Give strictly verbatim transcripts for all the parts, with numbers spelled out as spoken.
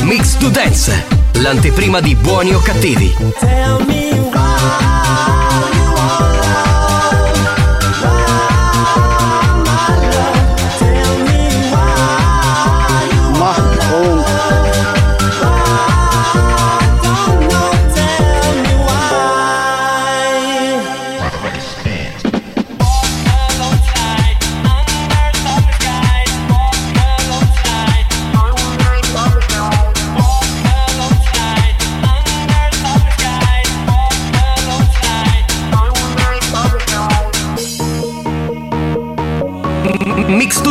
Mix to Dance, l'anteprima di buoni o cattivi. Tell me why. Mix to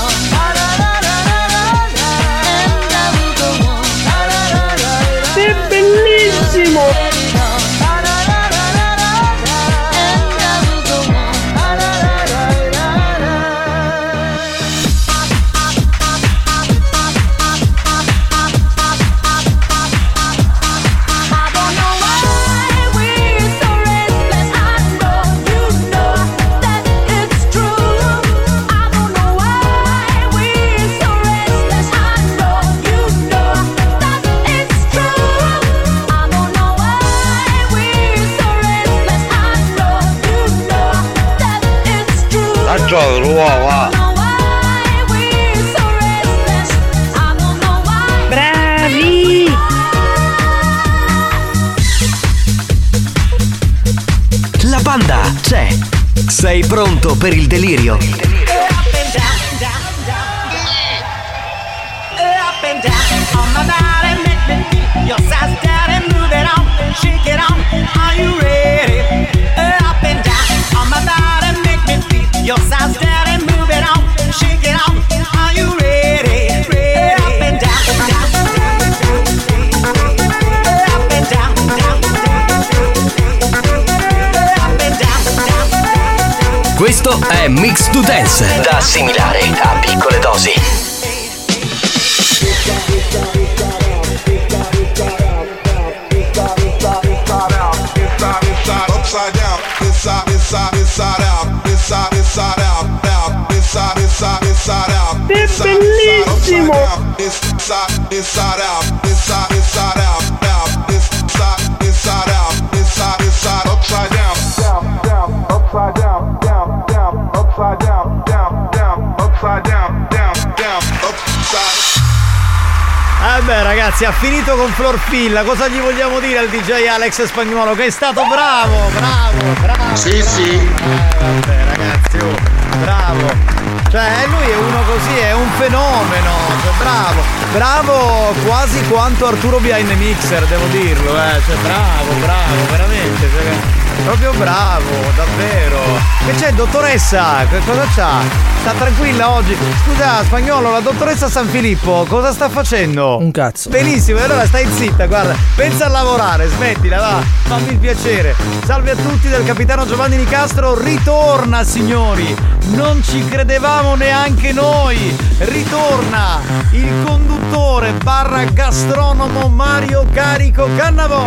bellissimo! Uova. Bravi! La banda c'è. Sei pronto per il delirio? Your sound steady, move it on, shake it on. Are you ready? Ready? Up and down, down, down, down. Up and down, down, down. Up and down, down, down. Questo è Mix to Dance, da assimilare a piccole dosi. Upside down, inside, inside, inside out. Inside, inside, out, out, inside, inside, inside, out. È bellissimo! Inside, inside, out, inside, inside, out, out, inside, inside, out, inside, inside, upside down, down, down, upside down, down, down, upside down, down, down, upside down, down, down, upside. Eh beh ragazzi, ha finito con Florfilla, cosa gli vogliamo dire al di gei Alex Spagnuolo? Che è stato bravo, bravo, bravo! Sì, bravo, sì! Bravo, bravo. Bravo, cioè lui è uno così, è un fenomeno, cioè, bravo, bravo quasi quanto Arturo Behind the Mixer, devo dirlo, eh, cioè bravo, bravo, veramente, cioè, proprio bravo, davvero. Che c'è dottoressa, che cosa c'ha? Sta tranquilla oggi? Scusa Spagnolo, la dottoressa San Filippo cosa sta facendo? Un cazzo. Benissimo, e allora stai zitta, guarda, pensa a lavorare, smettila, va, fammi il piacere. Salve a tutti del capitano Giovanni Nicastro, ritorna signori. Non ci credevamo neanche noi. Ritorna il conduttore barra gastronomo Mario Carico Cannavò.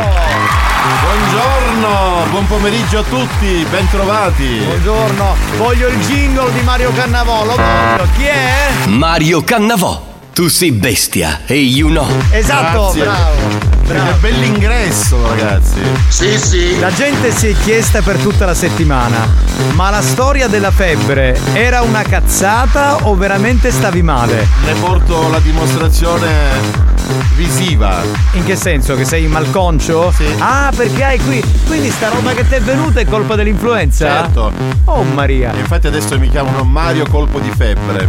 Buongiorno, buon pomeriggio a tutti, bentrovati. Buongiorno, voglio il jingle di Mario Cannavò, lo voglio. Chi è? Mario Cannavò, tu sei bestia e you know. Esatto, grazie. Bravo. Bravo. Bell'ingresso, ragazzi. Sì, sì. La gente si è chiesta per tutta la settimana: ma la storia della febbre era una cazzata o veramente stavi male? Ne porto la dimostrazione visiva. In che senso? Che sei malconcio? Sì. Ah, perché hai qui. Quindi sta roba che ti è venuta è colpa dell'influenza? Certo. Oh Maria. E infatti adesso mi chiamano Mario colpo di febbre.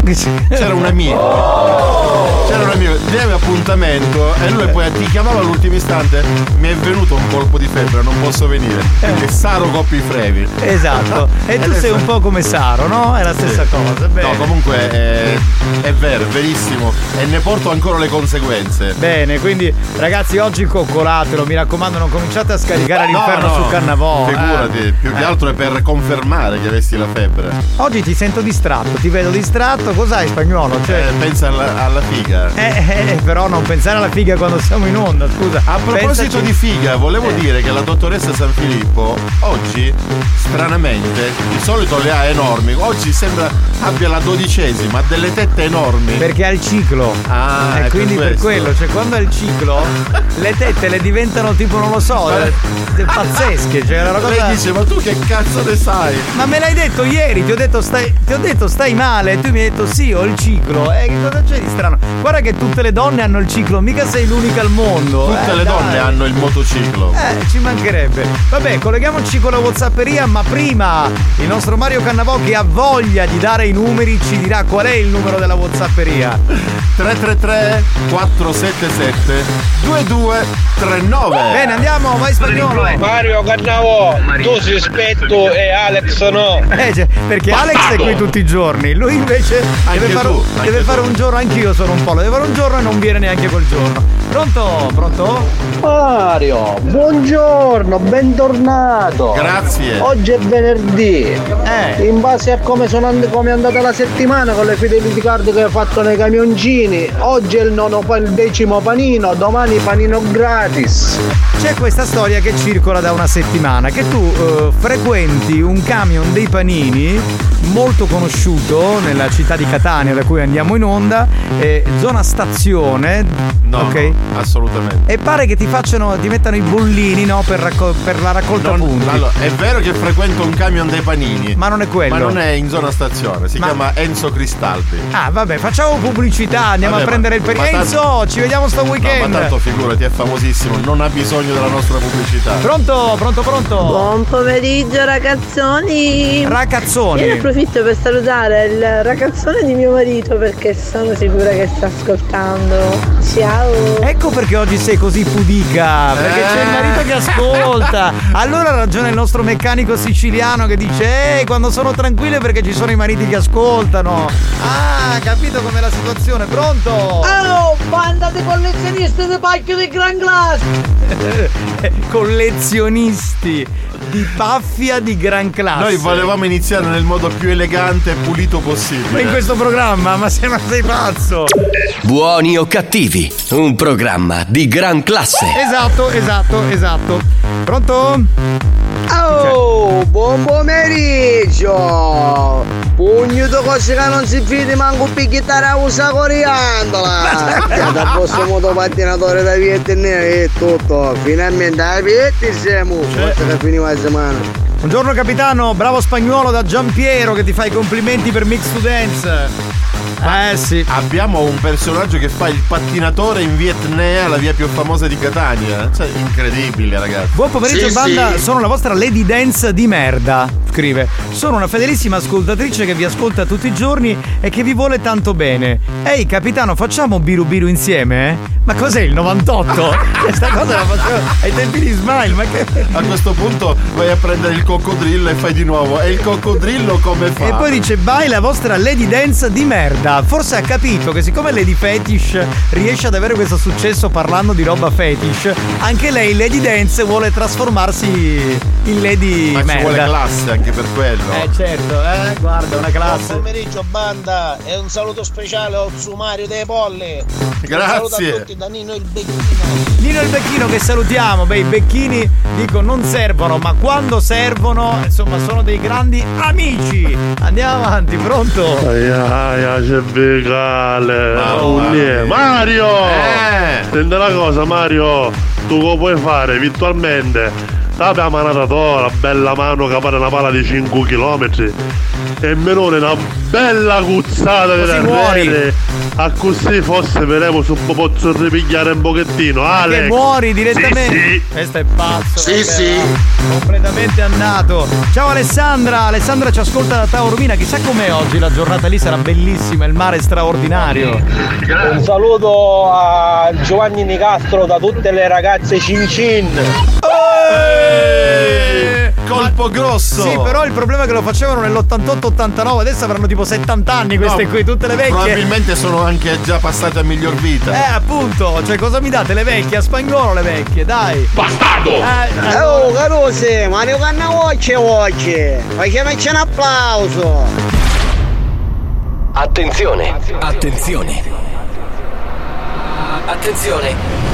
C'era un amico. Oh! C'era un amico, gli avevo appuntamento e lui poi ti chiamava all'ultimo istante. Mi è venuto un colpo di febbre, non posso venire. Perché eh. Saro coppi i frevi. Esatto. E tu sei un po' come Saro, no? È la stessa sì. cosa. Bene. No, comunque è, è vero, è verissimo. E ne porto ancora le conseguenze. Bene, quindi ragazzi oggi coccolatelo, mi raccomando, non cominciate a scaricare l'inferno no, no. su Cannavò. Figurati, eh. più che altro è per confermare che avessi la febbre. Oggi ti sento distratto, ti vedo distratto, cos'hai Spagnuolo? Cioè... Eh, pensa alla, alla figa. Eh, eh, però non pensare alla figa quando siamo in onda, scusa. A proposito Pensaci... di figa, volevo eh. dire che la dottoressa San Filippo oggi, stranamente, di solito le ha enormi, oggi sembra abbia la dodicesima, ha delle tette enormi. Perché ha il ciclo. Ah, eh, quindi per, per quello. Cioè quando è il ciclo le tette le diventano tipo non lo so le, le pazzesche, cioè una cosa... Lei dice ma tu che cazzo ne sai? Ma me l'hai detto ieri, ti ho detto stai, ti ho detto stai male e tu mi hai detto sì ho il ciclo. E eh, che cosa c'è di strano? Guarda che tutte le donne hanno il ciclo, mica sei l'unica al mondo. Tutte eh, le dai. donne hanno il motociclo. Eh ci mancherebbe. Vabbè, colleghiamoci con la WhatsApperia, ma prima il nostro Mario Cannavò che ha voglia di dare i numeri ci dirà qual è il numero della WhatsApperia. tre tre tre quattro sette sette due due tre nove. Bene, andiamo, vai Spagnuolo. Mario Cannavò, tu sei spetto e Alex no. Eh, cioè, perché Alex è qui tutti i giorni, lui invece anche deve, tu, far, anche deve fare un giorno, anch'io sono un po', lo deve fare un giorno e non viene neanche quel giorno. Pronto? Pronto? Mario, buongiorno, bentornato. Grazie. Oggi è venerdì. Eh. In base a come, sono and- come è andata la settimana con le fidelity card che hai fatto nei camioncini, oggi è il nono poi il decimo panino, domani panino gratis. C'è questa storia che circola da una settimana che tu eh, frequenti un camion dei panini molto conosciuto nella città di Catania da cui andiamo in onda, eh, zona stazione. No, okay? No, assolutamente. E pare che ti facciano, ti mettano i bollini, no, per, raccol- per la raccolta non, punti. Allora, è vero che frequento un camion dei panini, ma non è quello. Ma non è in zona stazione, si ma... chiama Enzo Cristaldi. Ah, vabbè, facciamo pubblicità, andiamo vabbè, a prendere ma, il per Enzo. Tanto... ci vediamo sto weekend. No, ma tanto figurati, è famosissimo, non ha bisogno della nostra pubblicità. Pronto, pronto, pronto. Buon pomeriggio ragazzoni. Ragazzoni. Io ne approfitto per salutare il ragazzone di mio marito perché sono sicura che sta ascoltando. Ciao. Ecco perché oggi sei così pudica, perché eh. c'è il marito che ascolta. Allora ha ragione il nostro meccanico siciliano che dice ehi, quando sono tranquille perché ci sono i mariti che ascoltano. Ah, capito com'è la situazione. Pronto? Oh, banda di collezionisti di pacchi di Gran Class. Collezionisti di paffia di gran classe. Noi volevamo iniziare nel modo più elegante e pulito possibile in questo programma, ma se non sei pazzo. Buoni o cattivi, un programma di gran classe. Esatto, esatto, esatto. Pronto? Oh, buon pomeriggio! Pugno di cose che non si fidi manco picchiettare a usa coriandola! E da questo modo pattinatore da Vietnam e tutto, finalmente da Vietnam siamo! Forse che finiva la settimana! Buongiorno capitano, bravo Spagnuolo da Giampiero che ti fa i complimenti per Mix to Dance! Ah, eh sì. Abbiamo un personaggio che fa il pattinatore in Vietnea, la via più famosa di Catania. Cioè, incredibile, ragazzi. Buon pomeriggio, sì, banda. Sì. Sono la vostra Lady Dance di merda. Scrive: sono una fedelissima ascoltatrice che vi ascolta tutti i giorni e che vi vuole tanto bene. Ehi, capitano, facciamo Biru Biru insieme? Eh? Ma cos'è il novantotto? Questa cosa la facevo ai tempi di Smile. Ma che. A questo punto vai a prendere il coccodrillo e fai di nuovo. E il coccodrillo come fa? E poi dice: vai, la vostra Lady Dance di merda. Forse ha capito che siccome Lady Fetish riesce ad avere questo successo parlando di roba fetish, anche lei Lady Dance vuole trasformarsi in Lady Ma merda. Ma ci vuole classe anche per quello. Eh certo, eh, guarda, una classe. Buon pomeriggio banda e un saluto speciale al Sumario dei Polli. Grazie. Un saluto a tutti da Nino il Becchino. Nino il Becchino che salutiamo. Beh, i Becchini, dico, non servono, ma quando servono, insomma, sono dei grandi amici. Andiamo avanti, pronto? Aia, aia, cervicale. Oh, Mario, Mario! Eh. Senti una cosa, Mario, tu lo puoi fare virtualmente. Date la manata tua, una bella mano che pare una pala di cinque chilometri e menone una bella cuzzata della rete, a così forse vedremo se posso ripigliare un pochettino. Ale, che muori direttamente. Sì, sì. Questo è pazzo. Sì, sì. Completamente andato. Ciao Alessandra, Alessandra ci ascolta da Taormina, chissà com'è oggi la giornata lì, sarà bellissima, il mare è straordinario. Un saluto a Giovanni Nicastro da tutte le ragazze cin cin. Eeeh, colpo grosso. Sì, però il problema è che lo facevano nell'ottantotto ottantanove, adesso avranno tipo settanta anni queste no, qui, tutte le vecchie. Probabilmente sono anche già passate a miglior vita. Eh, appunto, cioè cosa mi date le vecchie? A Spagnuolo le vecchie, dai. Bastardo! Eh, eh, oh, Carusi, Mario Cannavò c'è oggi. Facciamoci un applauso. Attenzione, attenzione. Attenzione.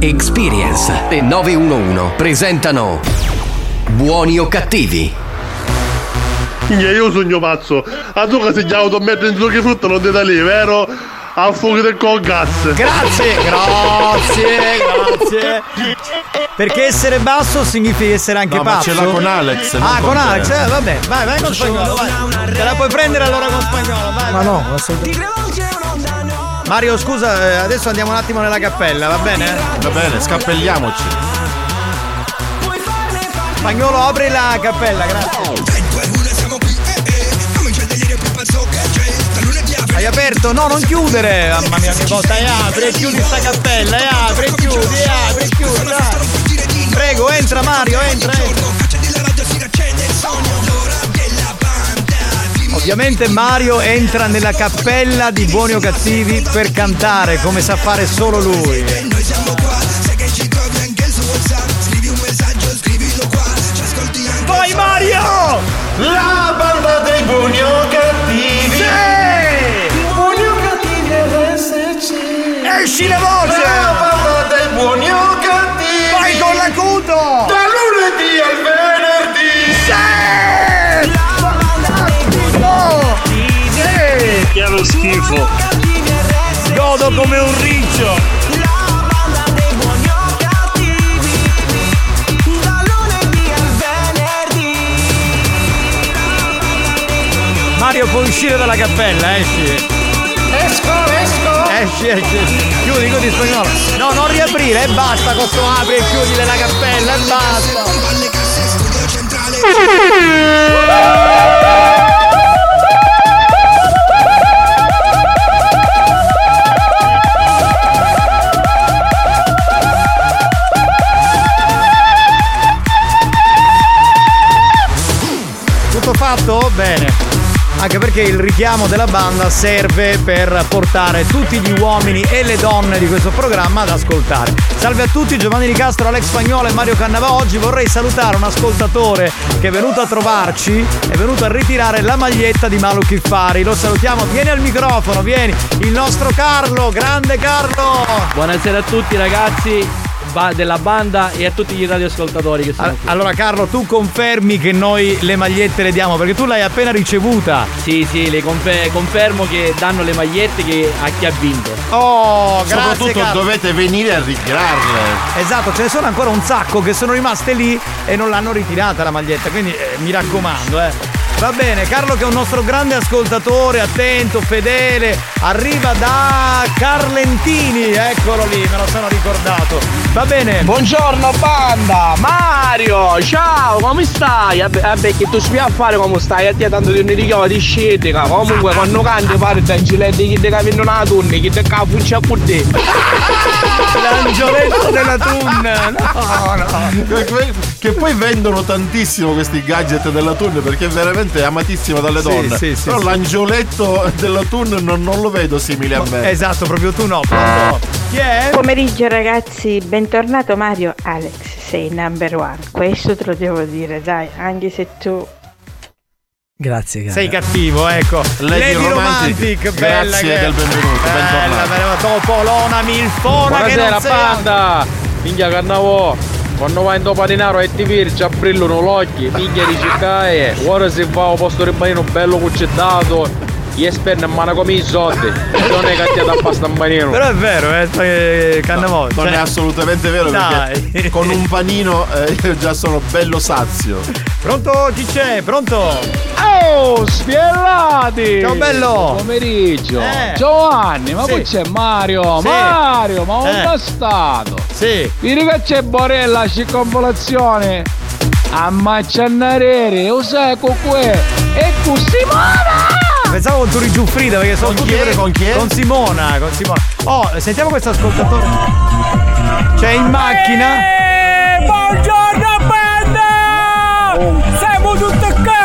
Experience e nove uno uno presentano Buoni o Cattivi. Io sogno pazzo. A tu che se gli auto metto in zucchi frutta non te da lì, vero? Al fuoco del con gas. Grazie, grazie, grazie. Perché essere basso significa essere anche no, pazzo. Ma ce l'ha con Alex. Ah, con, con Alex, eh, vabbè, vai, vai con Spagnolo, vai. Te la puoi prendere allora con Spagnolo, vai. Ma no, assolutamente. Mario, scusa, adesso andiamo un attimo nella cappella, va bene? Va bene, scappelliamoci. Spagnolo, apri la cappella, grazie. Hai aperto? No, non chiudere! Mamma mia, che volta, e apri e chiudi sta cappella, e apri e chiudi, e apri e chiudi, dai. Prego, entra Mario, entra, entra. Ovviamente Mario entra nella cappella di Buoni o Cattivi per cantare come sa fare solo lui. Vai Mario! La banda dei Buoni o Cattivi! Sì! Buoni o Cattivi R S C! Esci la voce! La banda dei Buoni o Cattivi! Vai con l'acuto! Da lunedì al venerdì! Sì! Che è lo schifo. Godo come un riccio. La banda dei Buoni o Cattivi, da lunedì al venerdì. Mario può uscire dalla cappella, esci. Esco, esco. Esci, esci. Chiudi, chiudi Spagnolo. No, non riaprire, e basta con sto apri e chiudi della cappella, e basta. Fatto bene, anche perché il richiamo della banda serve per portare tutti gli uomini e le donne di questo programma ad ascoltare. Salve a tutti, Giovanni Di Castro, Alex Pagnuolo e Mario Cannavò. Oggi vorrei salutare un ascoltatore che è venuto a trovarci, è venuto a ritirare la maglietta di Maluki Fari. Lo salutiamo, vieni al microfono, vieni, il nostro Carlo, grande Carlo. Buonasera a tutti ragazzi della banda e a tutti gli radioascoltatori che sono qui. Allora Carlo, tu confermi che noi le magliette le diamo, perché tu l'hai appena ricevuta? Sì, sì, le confer- confermo che danno le magliette che a chi ha vinto. Oh, grazie. Soprattutto Carlo, dovete venire a ritirarle. Esatto, ce ne sono ancora un sacco che sono rimaste lì e non l'hanno ritirata la maglietta, quindi eh, mi raccomando, eh. Va bene, Carlo che è un nostro grande ascoltatore, attento, fedele, arriva da Carlentini, eccolo lì, me lo sono ricordato. Va bene. Buongiorno banda, Mario, ciao, come stai? Vabbè, che tu spieghi a fare come stai, a te tanto di un'idea di scetica, comunque quando canti pare da giletti chi te capisce una Thun, chi te capisce a te. L'angioletto della Thun, no, no. Che poi vendono tantissimo questi gadget della Thun perché veramente sicuramente amatissimo dalle donne. Sì, sì, però sì, l'angioletto sì. della Thun non, non lo vedo simile a me. Esatto, proprio tu no. Pronto? Chi è? Pomeriggio ragazzi, bentornato Mario. Alex, sei number one. Questo te lo devo dire, dai, anche se tu... Grazie, cara. Sei cattivo, ecco. Lady, Lady Romantic, Romantic. Bella, grazie che... del benvenuto, bentornata. Bella, topolona, milfona. Buonasera, che non panda. Minchia Cannavò, quando vai in dopo denaro e ti virci a brillo non l'occhi. Minchia di cicaie. Ora se va a un posto rimanino bello concettato, gli esperti non mi hanno come i soldi, non è cattiato a pasta un panino. Però è vero, eh, Cannavò, no, cioè... non è assolutamente vero, dai, perché con un panino eh, io già sono bello sazio. Pronto, chi c'è? Pronto? Oh, spiellati! Ciao bello! Buon pomeriggio! Eh. Giovanni, ma sì. poi c'è Mario! Sì. Mario, ma eh. un bastardo! Sì! Vedi che c'è Borella, circonvolazione! Ammacciannarere, usai con que! E tu Simona! Pensavo con Turi Giuffrida perché sono tutti con, con chi è? Con Simona, con Simona. Oh, sentiamo questo ascoltatore. C'è in macchina. Eeeh, buongiorno banda! Siamo tutti qua!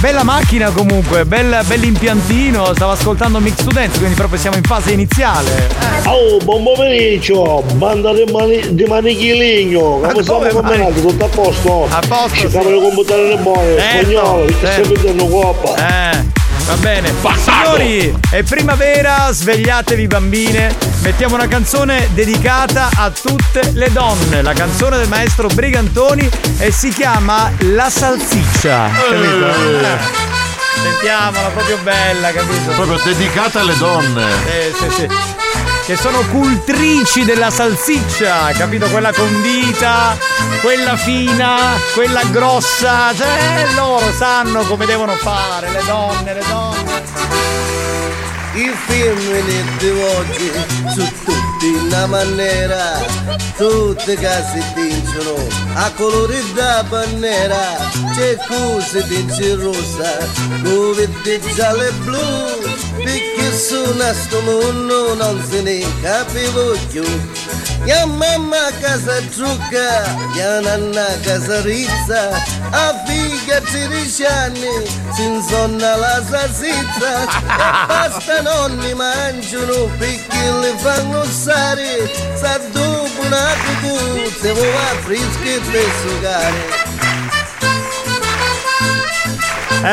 Bella macchina comunque, bel bell'impiantino, stavo ascoltando Mix to Dance, quindi proprio siamo in fase iniziale. Eh. Oh, buon pomeriggio! Banda di, mani, di manichi legno! Come stiamo combinando? Tutto a posto? A posto! Ci stavano computare le buone, spagnolo, che si vedono coppa! Eh, va bene! Bastardo. Signori, è primavera, svegliatevi bambine! Mettiamo una canzone dedicata a tutte le donne, la canzone del maestro Brigantoni e si chiama La salsiccia! Capito? Sentiamola, proprio bella, capito? Proprio dedicata alle donne. Eh, sì, sì. Che sono cultrici della salsiccia, capito? Quella condita, quella fina, quella grossa. Cioè, loro sanno come devono fare, le donne, le donne. I femmine di oggi su tutti una maniera, tutte che si tingono a colori da bandiera, c'è cose di rossa, dove di gialle blu, perché su questo mondo non se ne capivo più. Mia mamma casa trucca, mia nanna casa rizza, a figlia tredici anni si insonna la salsiccia, e basta non li mangiano perché li fanno stare, sa dopo una cucù se vuoi freschi e per sucare.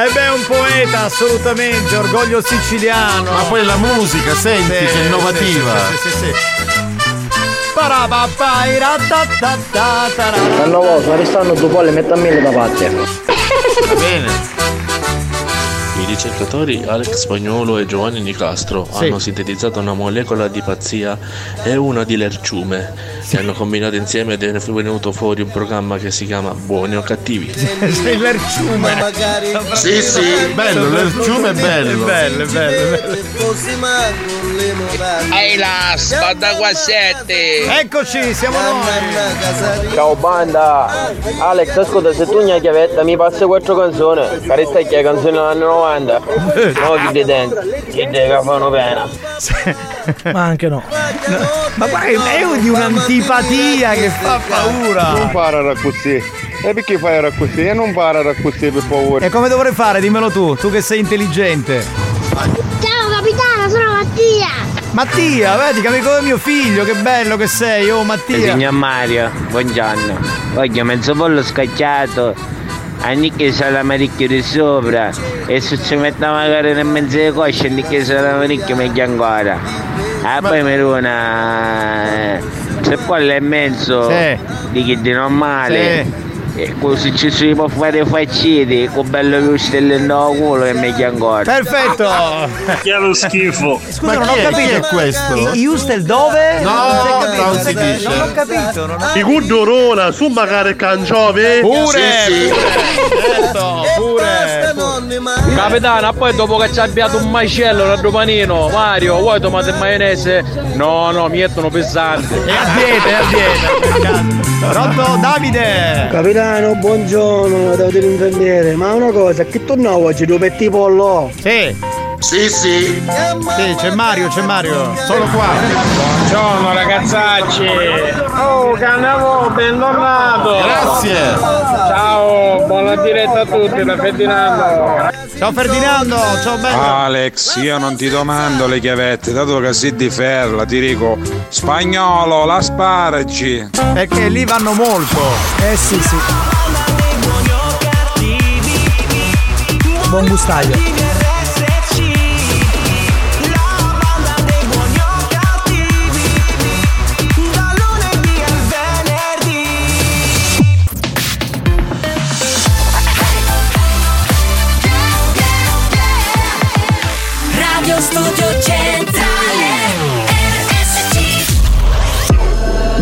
Eh beh, un poeta assolutamente, orgoglio siciliano. Ma poi la musica, senti, sì, che è innovativa. Sì, sì, sì, sì, sì. Cannavò, ma restano due bolle, metà mille da parte. Va bene. I ricercatori Alex Spagnuolo e Giovanni Nicastro sì. hanno sintetizzato una molecola di pazzia e una di lerciume sì. che hanno combinato insieme ed è venuto fuori un programma che si chiama Buoni o Cattivi. Il lerciume. Sì, sì, bello, lerciume è bello. Bello, bello, bello. Ehi la spada qua sette. Eccoci, siamo noi. Ciao banda. Alex, ascolta, se tu hai una chiavetta mi passi quattro canzoni. Carestai che canzoni dell'anno novanta. No, chi ti tenta? Che te fanno pena. Ma anche no. no. Ma guarda, è di un'antipatia che fa paura. Non parare così. E perché fai era così? E non parare così, per favore. E come dovrei fare? Dimmelo tu, tu che sei intelligente. Ciao capitano, sono Mattia. Mattia, vedi che amico mio figlio, che bello che sei, oh Mattia. Signor Mario, buongiorno. Voglio mezzo pollo scacciato, anche salamaricchio di sopra, e se ci mettiamo magari nel mezzo di coscia, anche salamaricchio meglio ancora. E poi mi runa tre pollo e mezzo sì. di chi di normale. Sì. E così ci si può fare faccine con bello più stellendo a culo e meglio ancora. Perfetto! Che è lo schifo! Scusa, ma non ho è, capito, è questo? I Ustel dove? No, non, non, non si dice. Non ho capito, non ho capito. I Gudorona, su magari canciove. Pure! Sì, sì. Certo, pure! Capitano, poi dopo che ci ha avviato un macello da domanino, Mario, vuoi tomate e maionese? No, no, mi mettono pesante. E a dieta, e a dieta. Pronto, Davide! Capitano, no, buongiorno, devo dire infermiere, ma una cosa, che tornavo oggi due petti pollo? Sì. Sì, sì. Sì, c'è Mario, c'è Mario. Solo qua. Buongiorno ragazzacci. Oh, Cannavò, bentornato. Grazie. Ciao, buona diretta a tutti da Ferdinando. Ciao Ferdinando, ciao bello. Alex, io non ti domando le chiavette, dato che sei di Ferla, ti dico Spagnuolo, la sparagi. Perché lì vanno molto. Eh sì, sì. Buon gustaglio. Studio Centrale R S C.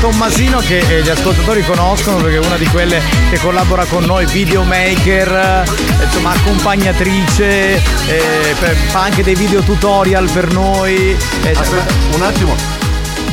Tommasino, che eh, gli ascoltatori conoscono perché è una di quelle che collabora con noi, videomaker, eh, insomma accompagnatrice, eh, per, fa anche dei video tutorial per noi. Eh, Aspetta, un attimo,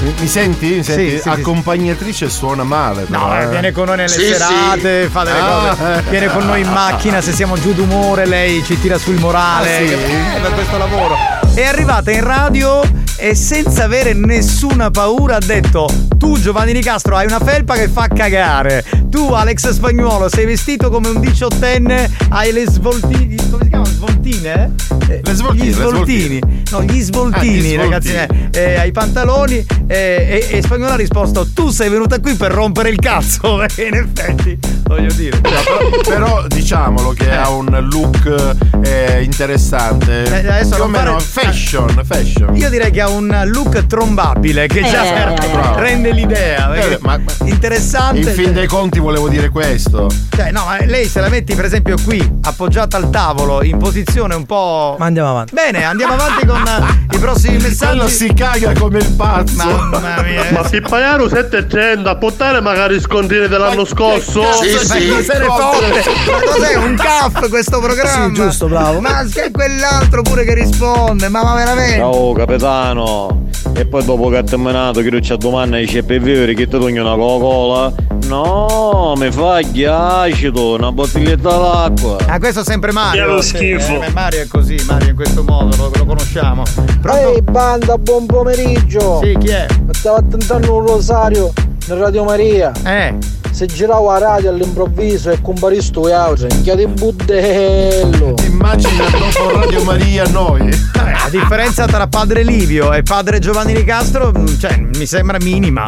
mi, mi senti? Mi senti? Sì, sì, accompagnatrice sì. Suona male però, no, eh. viene con noi nelle sì, serate, sì. fa delle ah, cose, viene con noi in macchina, se siamo giù d'umore lei ci tira sul morale, ah, sì. eh, per questo lavoro. È arrivata in radio e senza avere nessuna paura ha detto: tu Giovanni Nicastro hai una felpa che fa cagare, tu Alex Spagnuolo sei vestito come un diciottenne, hai le svoltini, come si chiamano? Svoltine? Eh, le svoltini, gli svoltini, le svoltini. No, gli svoltini, ah, gli ragazzi, eh, eh, ai pantaloni, eh, e, e Spagnuolo ha risposto: tu sei venuta qui per rompere il cazzo. E in effetti, voglio dire, cioè, però, però diciamolo che eh. ha un look eh, interessante, eh, adesso più o meno fare... fashion, fashion. Io direi che ha un look trombabile che eh, già eh, rende fine l'idea. Eh, ma, ma interessante. In fin dei conti volevo dire questo. Cioè, no, lei se la metti, per esempio, qui, appoggiata al tavolo, in posizione un po'. Ma andiamo avanti. Bene, andiamo avanti con i prossimi messaggi. Quello si caga come il pazzo. Mamma mia. Ma Pippaiaro settecento, portare magari scontri dell'anno ma scorso. Sì, sì, sì. Se ne fotte. Ma cos'è un C A F questo programma? Sì, giusto, bravo. Ma c'è quell'altro pure che risponde. Ma, ma veramente. Ciao capitano. E poi dopo che ha terminato, che c'è domanda, dice per vivere che ti togli una Coca-Cola? No, mi fa ghiacito, una bottiglietta d'acqua. Ah, questo sempre Mario. È lo schifo. Eh, Mario è così, Mario in questo modo, lo, lo conosciamo. Pronto? Ehi banda, buon pomeriggio. Sì, chi è? Stavo attentando un rosario nel Radio Maria. Eh. Se giravo a radio all'improvviso e comparì sto auge, chiade buddello. Ti immagini dopo Radio Maria noi. La differenza tra Padre Livio e Padre Giovanni Nicastro, cioè, mi sembra minima.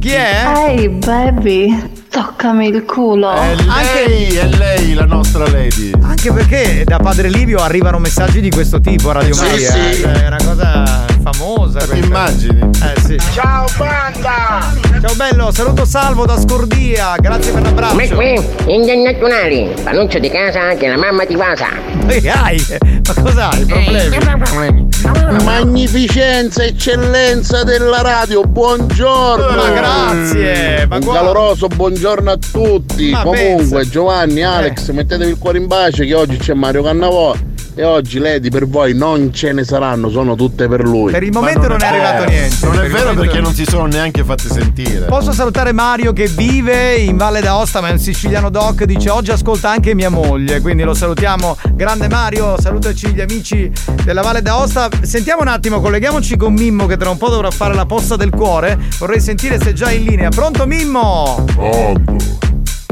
Chi è? Ehi, hey, baby. Toccami il culo. È lei, anche... è lei la nostra lady. Anche perché da Padre Livio arrivano messaggi di questo tipo a Radio sì, Maria. Sì. Cioè, è una cosa famosa. Ti immagini? Eh sì. Ciao banda! Ciao bello, saluto Salvo da Scordia. Grazie per l'abbraccio. Ma qui, internazionali, l'annuncio di casa che la mamma ti vasa. Che hai? Ma cos'hai? Problemi? Magnificenza, eccellenza della radio. Buongiorno. Eh, grazie. Ma guarda... caloroso buongiorno. Buongiorno a tutti. Ma comunque pensa. Giovanni, Alex, eh. mettetevi il cuore in pace che oggi c'è Mario Cannavò e oggi Lady per voi non ce ne saranno, sono tutte per lui. Per il momento non, non è arrivato niente. Non è vero perché non si sono neanche fatti sentire. Posso salutare Mario che vive in Valle d'Aosta, ma è un siciliano doc, dice oggi ascolta anche mia moglie, quindi lo salutiamo. Grande Mario, salutaci gli amici della Valle d'Aosta. Sentiamo un attimo, colleghiamoci con Mimmo che tra un po' dovrà fare la posta del cuore. Vorrei sentire se è già in linea. Pronto Mimmo? Pronto.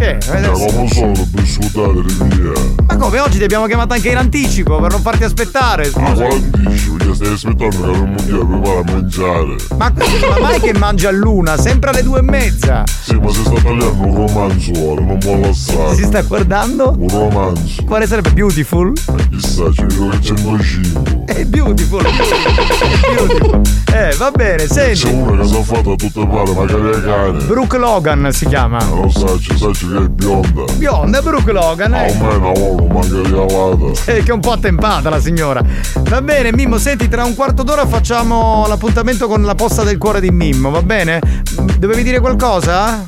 Che? Siamo solo per sfruttare le vie. Ma come? Oggi ti abbiamo chiamato anche in anticipo per non farti aspettare. Ma quale anticipo? Perché stai aspettando che non mi chiede prepara a mangiare. Ma mai che mangia all'una? Sempre alle due e mezza. Sì, ma si sta tagliando un romanzo ora, non può lasciare. Si sta guardando? Un romanzo. Quale sarebbe? Beautiful? Ma chissà, c'è quello che centocinque. È Beautiful. Beautiful. Eh, va bene, senti. C'è una che si è fatta a tutte parti, magari a cane. Brooke Logan si chiama. Ma lo sa, ci sa, che è bionda. Bionda, Brooke Logan. Eh. Almeno uno, manca calata. Che è un po' attempata la signora. Va bene, Mimmo, senti, tra un quarto d'ora facciamo l'appuntamento con la posta del cuore di Mimmo, va bene? Dovevi dire qualcosa?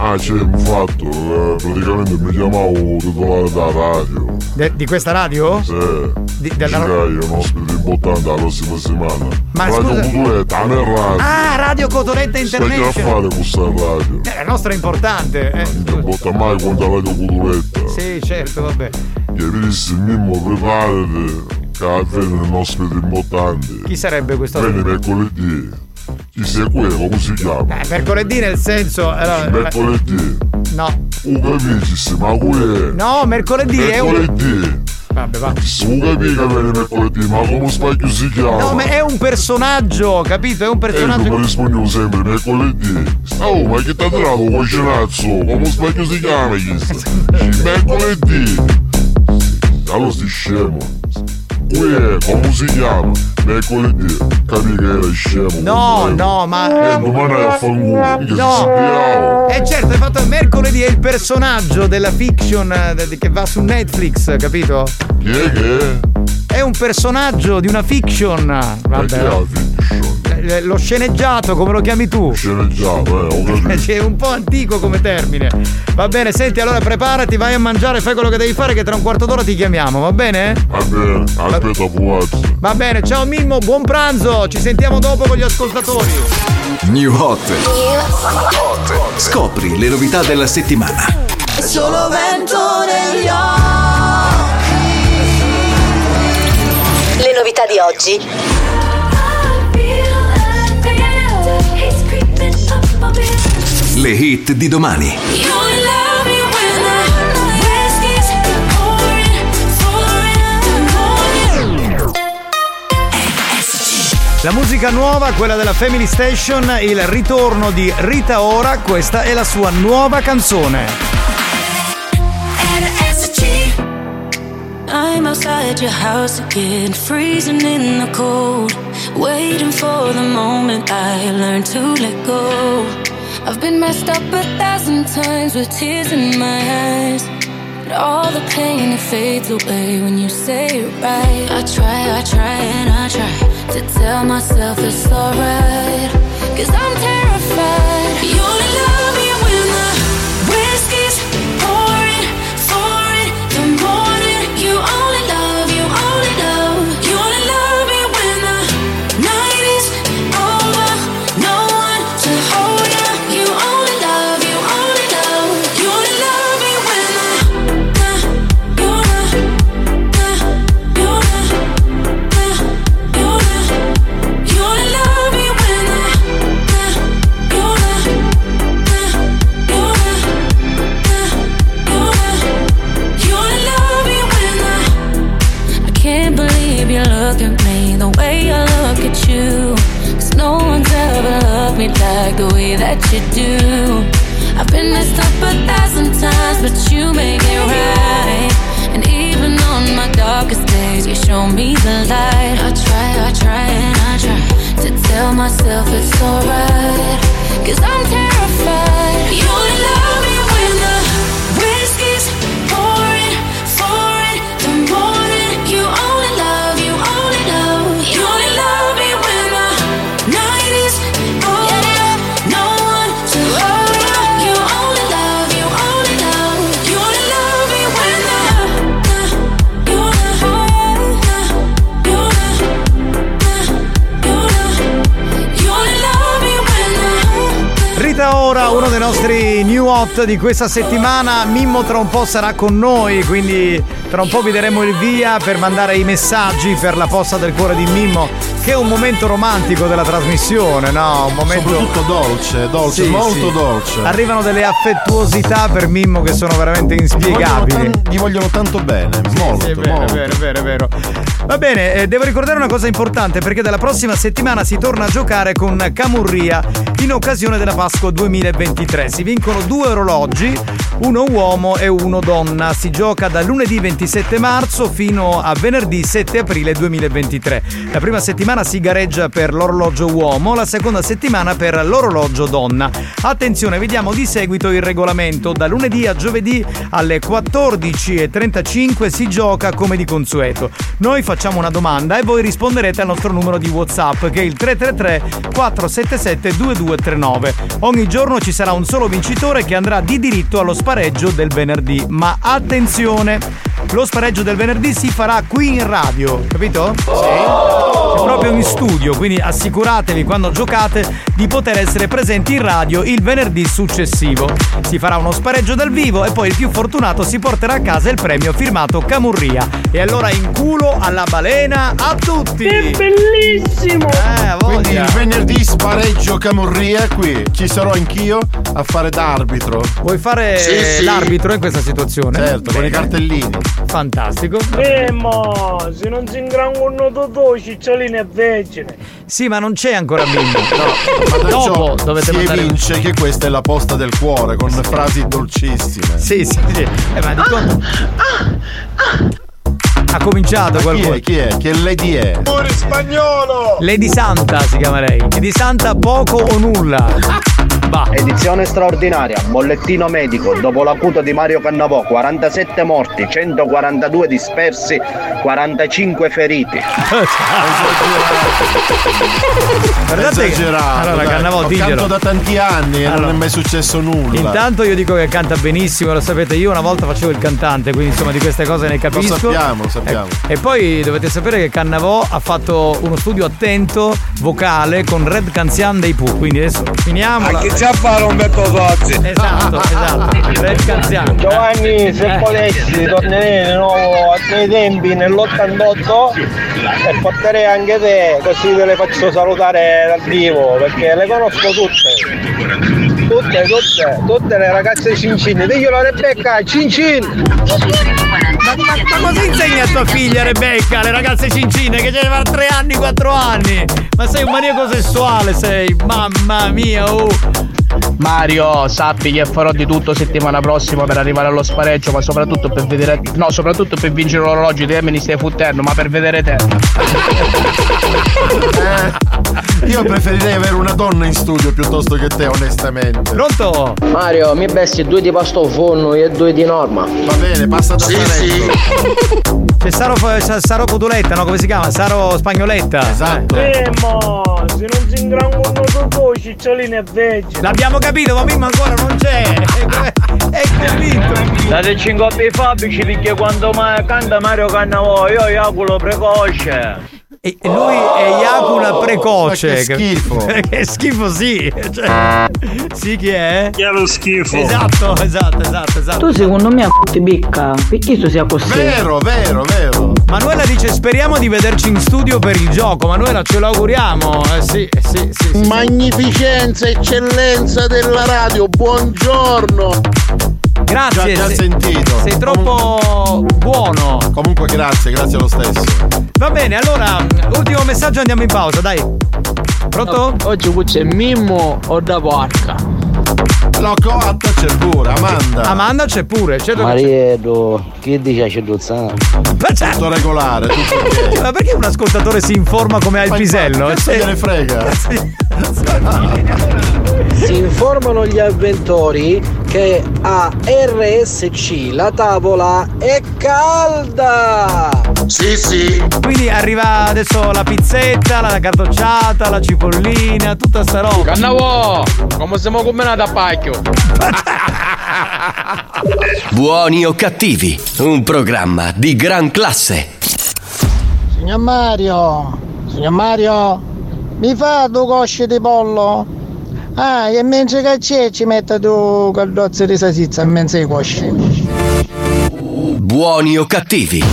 Ah, c'è un fatto, eh, praticamente mi chiamavo titolare da radio. De, di questa radio? Sì. Di, della... Girai un ospite importante la prossima settimana. Ma Radio scusa... Cotoletta, non è radio. Ah, Radio Cotoletta International. Stai a fare questa radio? Eh, la nostra è importante. Eh. Non ti importa mai quando è Radio Cotoletta. Sì, certo, vabbè. Chiarissi, Mimmo, preparati. Cazzo, è un ospite importante. Chi sarebbe questo? Bene, mercoledì. Chi sei quello? Come si chiama? Eh, mercoledì nel senso... Allora, mercoledì. No. U capisci, ma quello è... No, mercoledì, mercoledì è un... Mercoledì. Vabbè, va. U capisci che viene mercoledì, ma come spacchio si chiama? No, ma è un personaggio, capito? È un personaggio... Ecco, mi rispondevo sempre, mercoledì. Oh, ma che t'ha trovato un cocinazzo? Come spacchio si chiama? Mercoledì. Allora si scemo. Uè, come si chiama? Mercoledì, capi che era scemo. No, no, ma. Eh, domani è a fanculo. No. Eh certo, hai fatto mercoledì, è il personaggio della fiction che va su Netflix, capito? Chi è che è? È un personaggio di una fiction. Vabbè. Ma che fiction? Lo sceneggiato, come lo chiami tu? Sceneggiato, eh, ho capito. È un po' antico come termine. Va bene, senti, allora preparati, vai a mangiare, fai quello che devi fare, che tra un quarto d'ora ti chiamiamo, va bene? Va bene, aspetta WhatsApp. Va bene, ciao Mimmo, buon pranzo, ci sentiamo dopo con gli ascoltatori. New Hot. New Hot. Scopri le novità della settimana. È solo vento negli occhi. Le novità di oggi. Le hit di domani. La musica nuova, quella della Family Station, il ritorno di Rita Ora, questa è la sua nuova canzone. R S C. came outside your house again, freezing in the cold, waiting for the moment I learned to let go. I've been messed up a thousand times with tears in my eyes, but all the pain it fades away when you say it right. I try, I try and I try to tell myself it's alright, 'cause I'm terrified. You only love me when the whiskey's pouring, for it, the morning. You only love, you only love. You only love me when the night is over, no one to hold you. You only love, you only love. You only love me when the na, you na, na, you na, na, you na. You only love me when the I can't believe you look at me the way I look at you, 'cause no one's ever loved me like the way that you do. I've been messed up a thousand times, but you make it right. And even on my darkest days, you show me the light. I try, I try and I try to tell myself it's alright, 'cause I'm terrified. You only love me when the whiskey's pouring, for it, the morning. You only love, you only love. You only love me when the night is over, no one to hold you. You only love, you only love. You only love me when the na, you na, na, you na, na, you na. You only love me when the Rita Ora, uno dei nostri new hot di questa settimana. Mimmo tra un po' sarà con noi, quindi tra un po' vi daremo il via per mandare i messaggi per la posta del cuore di Mimmo, che è un momento romantico della trasmissione, no? Un momento Soprattutto dolce, dolce, Sì, molto sì. dolce. Arrivano delle affettuosità per Mimmo che sono veramente Gli vogliono, inspiegabili. tan- gli vogliono tanto bene, molto, Sì, è vero, molto. è vero, è vero, è vero. Va bene, eh, devo ricordare una cosa importante, perché dalla prossima settimana si torna a giocare con Camurria in occasione della Pasqua duemilaventitré. Si vincono due orologi, uno uomo e uno donna. Si gioca da lunedì ventisette marzo fino a venerdì sette aprile duemilaventitré. La prima settimana si gareggia per l'orologio uomo, la seconda settimana per l'orologio donna. Attenzione, vediamo di seguito il regolamento. Da lunedì a giovedì alle quattordici e trentacinque si gioca come di consueto. Noi facciamo una domanda e voi risponderete al nostro numero di WhatsApp, che è il tre tre tre quattro sette sette due due tre nove. Ogni giorno ci sarà un solo vincitore che andrà di diritto allo spareggio del venerdì. Ma attenzione, lo spareggio del venerdì si farà qui in radio, capito? Sì. Proprio in studio, quindi assicuratevi quando giocate di poter essere presenti in radio il venerdì successivo. Si farà uno spareggio dal vivo e poi il più fortunato si porterà a casa il premio firmato Camurria. E allora in culo alla balena a tutti! Che bellissimo! Eh, voglia. Quindi il venerdì spareggio Camurria qui, ci sarò anch'io a fare da arbitro. Vuoi fare Sì, sì. l'arbitro in questa situazione? Certo, con i cartellini. Fantastico. Eh, ma se non si ingrangono tutto, cicciolina è vergine. Sì, ma non c'è ancora bimbo. No, ma dopo perciò dovete si mandare. evince che questa è la posta del cuore con frasi dolcissime. Sì, sì, sì. Eh, ma dico- Ha cominciato Ma chi qualcuno. è? Chi è? Che lady è? Pure spagnolo! Lady Santa si chiama lei. Lady Santa poco o nulla. Bah. Edizione straordinaria, bollettino medico, dopo l'acuto di Mario Cannavò, quarantasette morti, centoquarantadue dispersi, quarantacinque feriti. Guardate che- Esagerato, allora, dai. Cannavò, Lo diglielo. canto da tanti anni e non Allora. è mai successo nulla. Intanto io dico che canta benissimo, lo sapete, io una volta facevo il cantante, quindi insomma di queste cose ne capisco. sappiamo, lo sappiamo. E, e poi dovete sapere che Cannavò ha fatto uno studio attento vocale con Red Canzian dei Pooh, quindi adesso finiamola. a fare un Umberto Sozzi? Esatto, esatto. Red Canzian. Giovanni, se volessi tornerei di nuovo a quei tempi nell'ottantotto e porterei anche te, così te le faccio salutare dal vivo, perché le conosco tutte. Tutte, tutte, tutte le ragazze cincine. Diglielo a Rebecca, cincin! Ma, ma, ma cosa insegna a tua figlia Rebecca, le ragazze cincine, che ce ne va tre anni, quattro anni? Ma sei un maniaco sessuale, sei, mamma mia, oh! Mario, sappi che farò di tutto settimana prossima per arrivare allo spareggio, ma soprattutto per vedere, no, soprattutto per vincere l'orologio. Te me ne stai fottendo, ma per vedere te. eh, Io preferirei avere una donna in studio piuttosto che te, onestamente. Pronto? Mario, mi bestie due di pasto forno e due di norma. Va bene, passa da Saretto. Sì, sì. C'è Saro, Saro Cotuletta, no? Come si chiama? Saro Spagnoletta. Esatto. Eh, mo, se non si ingrangano con voi, cicciolini e veggie. L'abbiamo capito, ma Mimmo ancora non c'è. È convinto. Date cinque fabici perché quando canta Mario Cannavò, io iaculo precoce. E lui è Iacula precoce. Ma che schifo. Che schifo, sì. Cioè, sì, chi è? Chi è lo schifo? Esatto, esatto, esatto, esatto. Tu secondo me a ti bicca. Perché tu sia così? Vero, vero, vero. Manuela dice speriamo di vederci in studio per il gioco. Manuela, ce l'auguriamo. Eh, sì, sì, sì, sì. Magnificenza, eccellenza della radio. Buongiorno. Grazie, già, già sentito. Sei troppo buono. Comunque grazie, grazie lo stesso. Va bene, allora, ultimo messaggio, andiamo in pausa, dai. Pronto? O- oggi c'è Mimmo o da porca? La cotta c'è pure, Amanda. Amanda c'è pure, certo. Mariedo, che dice a Ceduzzano? Tutto regolare, tutto okay. Ma perché un ascoltatore si informa come al pisello? Che se ne frega. Si informano gli avventori che a R S C la tavola è calda. Sì, sì. Quindi arriva adesso la pizzetta, la cartocciata, la cipollina, tutta sta roba. Cannavò, come siamo combinati a pacchio? Buoni o cattivi, un programma di gran classe. Signor Mario, signor Mario, mi fa due cosce di pollo? Ah, e mentre che c'è ci mette due caldozze di salsiccia, mentre i cosci. Buoni o cattivi,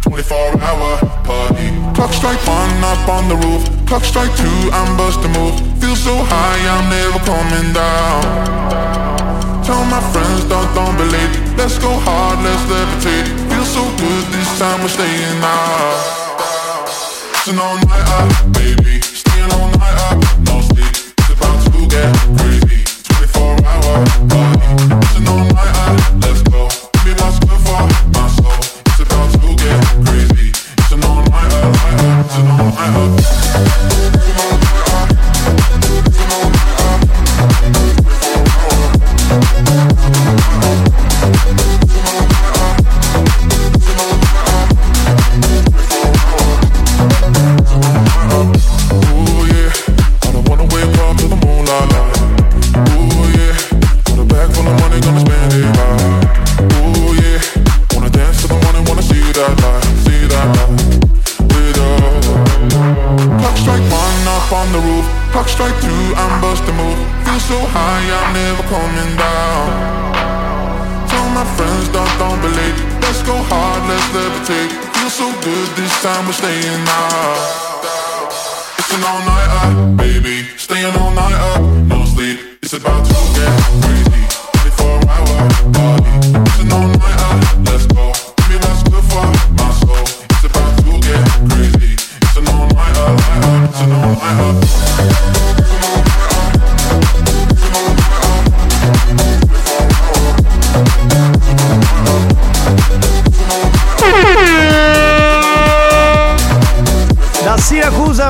twenty-four hour party Clock strike one up on the roof. Clock strike two, I'm bustin' move. Feel so high, I'm never coming down. Tell my friends, don't, don't be late. Let's go hard, let's levitate. Feel so good, this time we're staying out. Staying all night up, baby. Staying all night up, no sleep. It's about to get crazy. twenty-four hour party Staying all night up, let's go. Give me what's good for my soul. It's about to get crazy.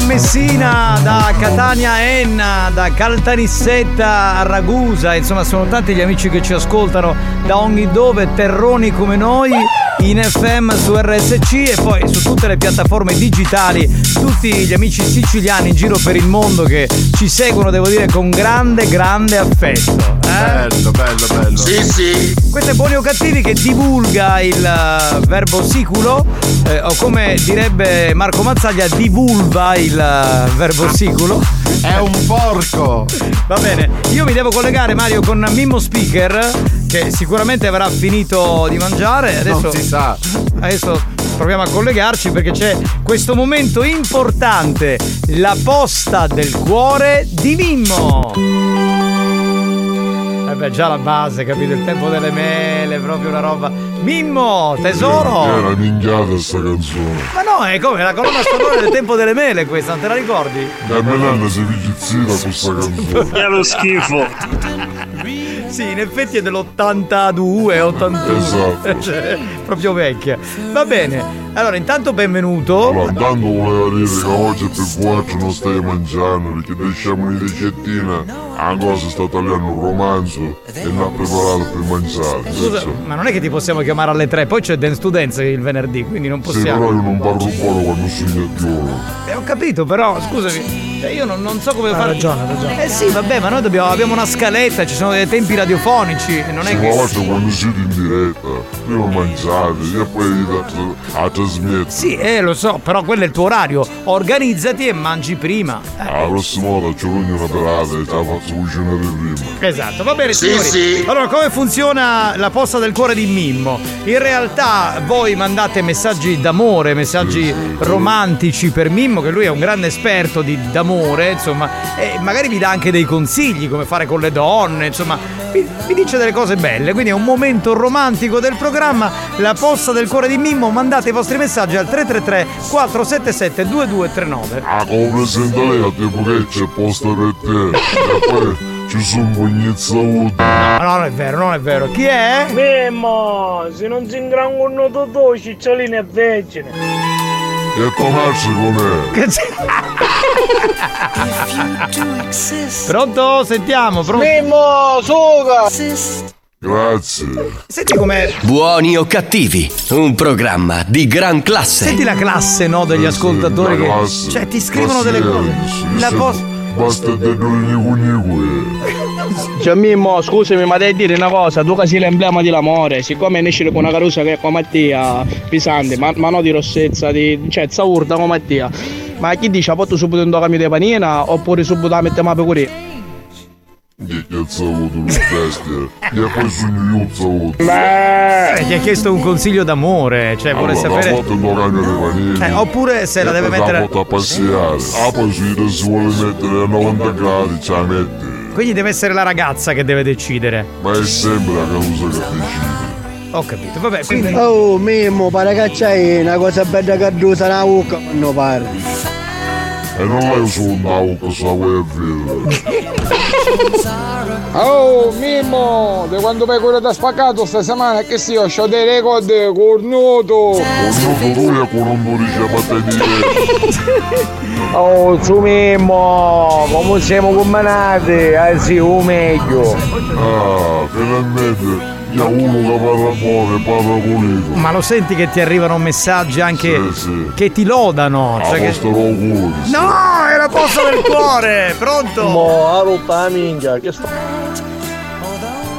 Messina, da Catania a Enna, da Caltanissetta a Ragusa, insomma sono tanti gli amici che ci ascoltano da ogni dove, terroni come noi. in effe emme su erre esse ci e poi su tutte le piattaforme digitali. Tutti gli amici siciliani in giro per il mondo che ci seguono, devo dire, con grande, grande affetto. Eh? Bello, bello, bello. Sì, sì. Questo è Buoni o Cattivi che divulga il verbo siculo, eh, o come direbbe Marco Mazzaglia, divulva il verbo siculo. È un porco. Va bene, io mi devo collegare, Mario, con Mimmo Speaker, che sicuramente avrà finito di mangiare. Adesso, non si sa. Adesso proviamo a collegarci perché c'è questo momento importante, la posta del cuore di Mimmo. Eh beh, già la base, capito? Il tempo delle mele, proprio una roba. Mimmo, tesoro! Era, era minchiata sta canzone. Ma no, è come la colonna sonora del tempo delle mele questa, non te la ricordi? Da Melanda si vigizzina questa canzone. È lo schifo. Sì, in effetti è dell'ottantadue, ottantuno. Esatto. Cioè, proprio vecchia. Va bene, allora intanto benvenuto. Allora, intanto volevo dire che oggi per quattro non stai mangiando perché diciamo in ricettina a cosa sta tagliando un romanzo e non ha preparato per mangiare. Scusa, ma non è che ti possiamo chiamare alle tre, poi c'è Dance to Dance il venerdì, quindi non possiamo. Sì, però io non parlo buono quando sono in giorno. Eh, ho capito, però, scusami. Cioè io non, non so come ah, fare. Ragione, ragione. Eh sì, vabbè, ma noi dobbiamo, abbiamo una scaletta, ci sono dei tempi radiofonici. Non è sì, che. Ma faccio quando siete in diretta, prima mangiate, e poi a, a trasmettere. Sì, eh, lo so, però quello è il tuo orario. Organizzati e mangi prima. Eh. La prossima volta ci voglio una pelata e te la faccio cucinare prima. Esatto, va bene, signori. Sì, sì. Allora, come funziona la posta del cuore di Mimmo? In realtà voi mandate messaggi d'amore, messaggi sì, sì, romantici sì. per Mimmo, che lui è un grande esperto di d'amore. Amore, insomma, e magari vi dà anche dei consigli come fare con le donne, insomma, vi, vi dice delle cose belle, quindi è un momento romantico del programma, la posta del cuore di Mimmo. Mandate i vostri messaggi al tre tre tre quattro sette sette due due tre nove. Ah, come presenta lei a tempo che c'è posta per te. E poi ci sono buonezzaute. No, non è vero, non è vero. Chi è? Mimmo, se non si ingrangano tutto, cicciolino è vergine. E tomarci con me. Pronto? Sentiamo, pronto? Mimmo, suga! Grazie. Senti com'è. Buoni o cattivi, un programma di gran classe. Senti la classe, no, degli eh, ascoltatori sì, che classe. Cioè ti scrivono classe delle cose. Sì, la post... Basta te cioè Mimmo, scusami, ma devi dire una cosa, tu che sei l'emblema dell'amore, siccome esci con una carusa che è come Mattia, pesante, ma, ma no di rossezza, di, cioè zaurda come Mattia, ma chi dice, a posto subito un camion di panina oppure subito la mettiamo a pecorino? Gli cazzo ho avuto una bestia, gli ha preso un cazzo. Beh, gli ha chiesto un consiglio d'amore, cioè allora, vuole sapere. La vanini, eh, oppure se la deve mettere. La porta a passeggiare. Ah, poi si vuole mettere a novanta gradi, ce la mette. Quindi deve essere la ragazza che deve decidere. Ma è sempre la causa che decide. Ho capito, vabbè, quindi. Oh Mimmo, pare che c'hai una cosa bella caduta, una ucca, no parli. E non è solo un auto, se la vuoi avere. Oh, Mimmo, da quando mi hai curato spaccato sta settimana, che si, ho dei record cornuto. Cornuto lui è con un dodici a oh, su Mimmo, come siamo combinati, eh sì, o meglio. Ah, finalmente. C'è uno che parla buono, parla pulito. Ma lo senti che ti arrivano messaggi anche sì, sì. che ti lodano? Cioè che... No, è la posta del cuore, pronto? Mo, a rotta minchia, che sta...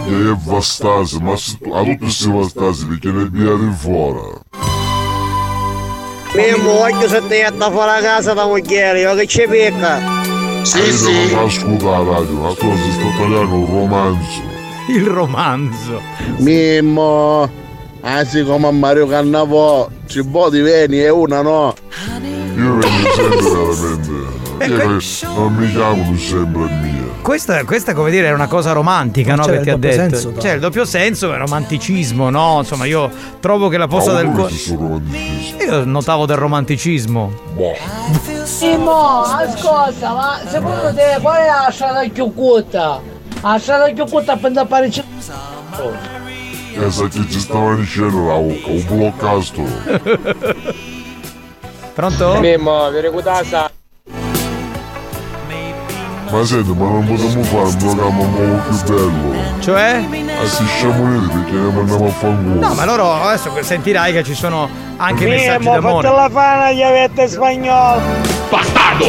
Che è vastasi, ma a tutti questi vastasi perché ne pigliate fuori. Mimmo, voglio sentire fuori a casa da mogliere, io che ci picca. Sì, sì. sì. Non ascolta la radio, la cosa sta tagliando un romanzo. Il romanzo Mimmo, anzi come a Mario Cannavò ci può ti veni e una no. Io vengo sempre veramente io que- non mi chiamo sempre mia. Questa, questa come dire è una cosa romantica, no? Che ti ha detto senso, c'è il doppio senso, è romanticismo, no? Insomma io trovo che la posta del cuore io notavo del romanticismo. Boh. Mimmo, ascolta, ma secondo te qual è la strada più corta? Ah, sarà che ho potuto appena apparire. Pensa che ci stava dicendo la bocca, un bloccasto. Pronto? Mimmo, vi ricordate? Ma senti, ma non potremmo fare un programma nuovo più bello? Cioè? Ah, si sciamolete perché ne andiamo a fare un culo. No, ma loro adesso sentirai che ci sono anche sì, messaggi d'amore. Sì, ma fate la fana chiavetta spagnola. Bastardo!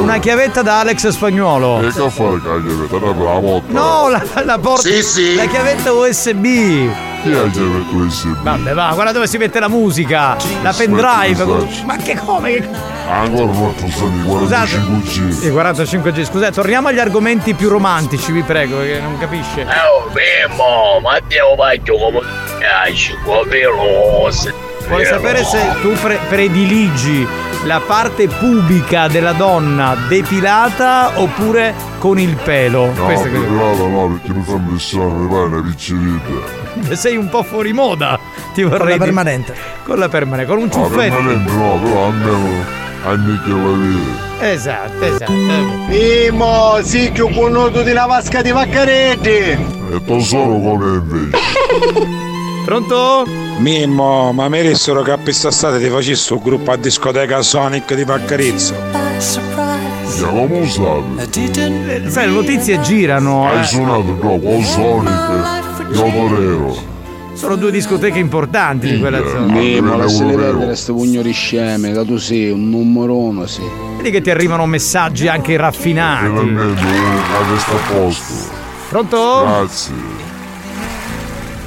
Una chiavetta da Alex Spagnuolo. Che che fare la chiavetta? Era per la porta. No, la, la porta. Sì, sì. La chiavetta U S B. Chi è la chiavetta U S B? Vabbè, va, guarda dove si mette la musica. La pendrive. Ma che come? Che... Ancora quarantacinque G. Sì, quarantacinque G. Scusate, torniamo agli argomenti più romantici, vi prego, perché non capisce. Oh, fermo, ma te lo faccio come piace, veloce. Vuoi sapere se tu pre- prediligi la parte pubica della donna depilata oppure con il pelo? No, questo è quello. Depilata no, perché mi fa impressione, mi pare una piccerita. Sei un po' fuori moda, ti vorrei. Con la permanente. Con la permanente, con un ciuffetto. Con la permanente no, però almeno... Esatto, esatto. Mimo, sì, che ho conosciuto di una vasca di Vaccaretti. E tu solo come invece. Pronto? Mimo, ma mi rissero che a quest'estate ti facessi un gruppo a discoteca Sonic di Vaccarezzo. Siamo usati. Sai, le notizie girano. Hai eh. suonato dopo Sonic, Yotorero. Sono due discoteche importanti di quella zona. Eh, ma la se ne perdere sto pugno di sceme, da tu sei un numero uno, sì. Vedi che ti arrivano messaggi anche raffinati. Finalmente, a questo posto. Pronto? Grazie.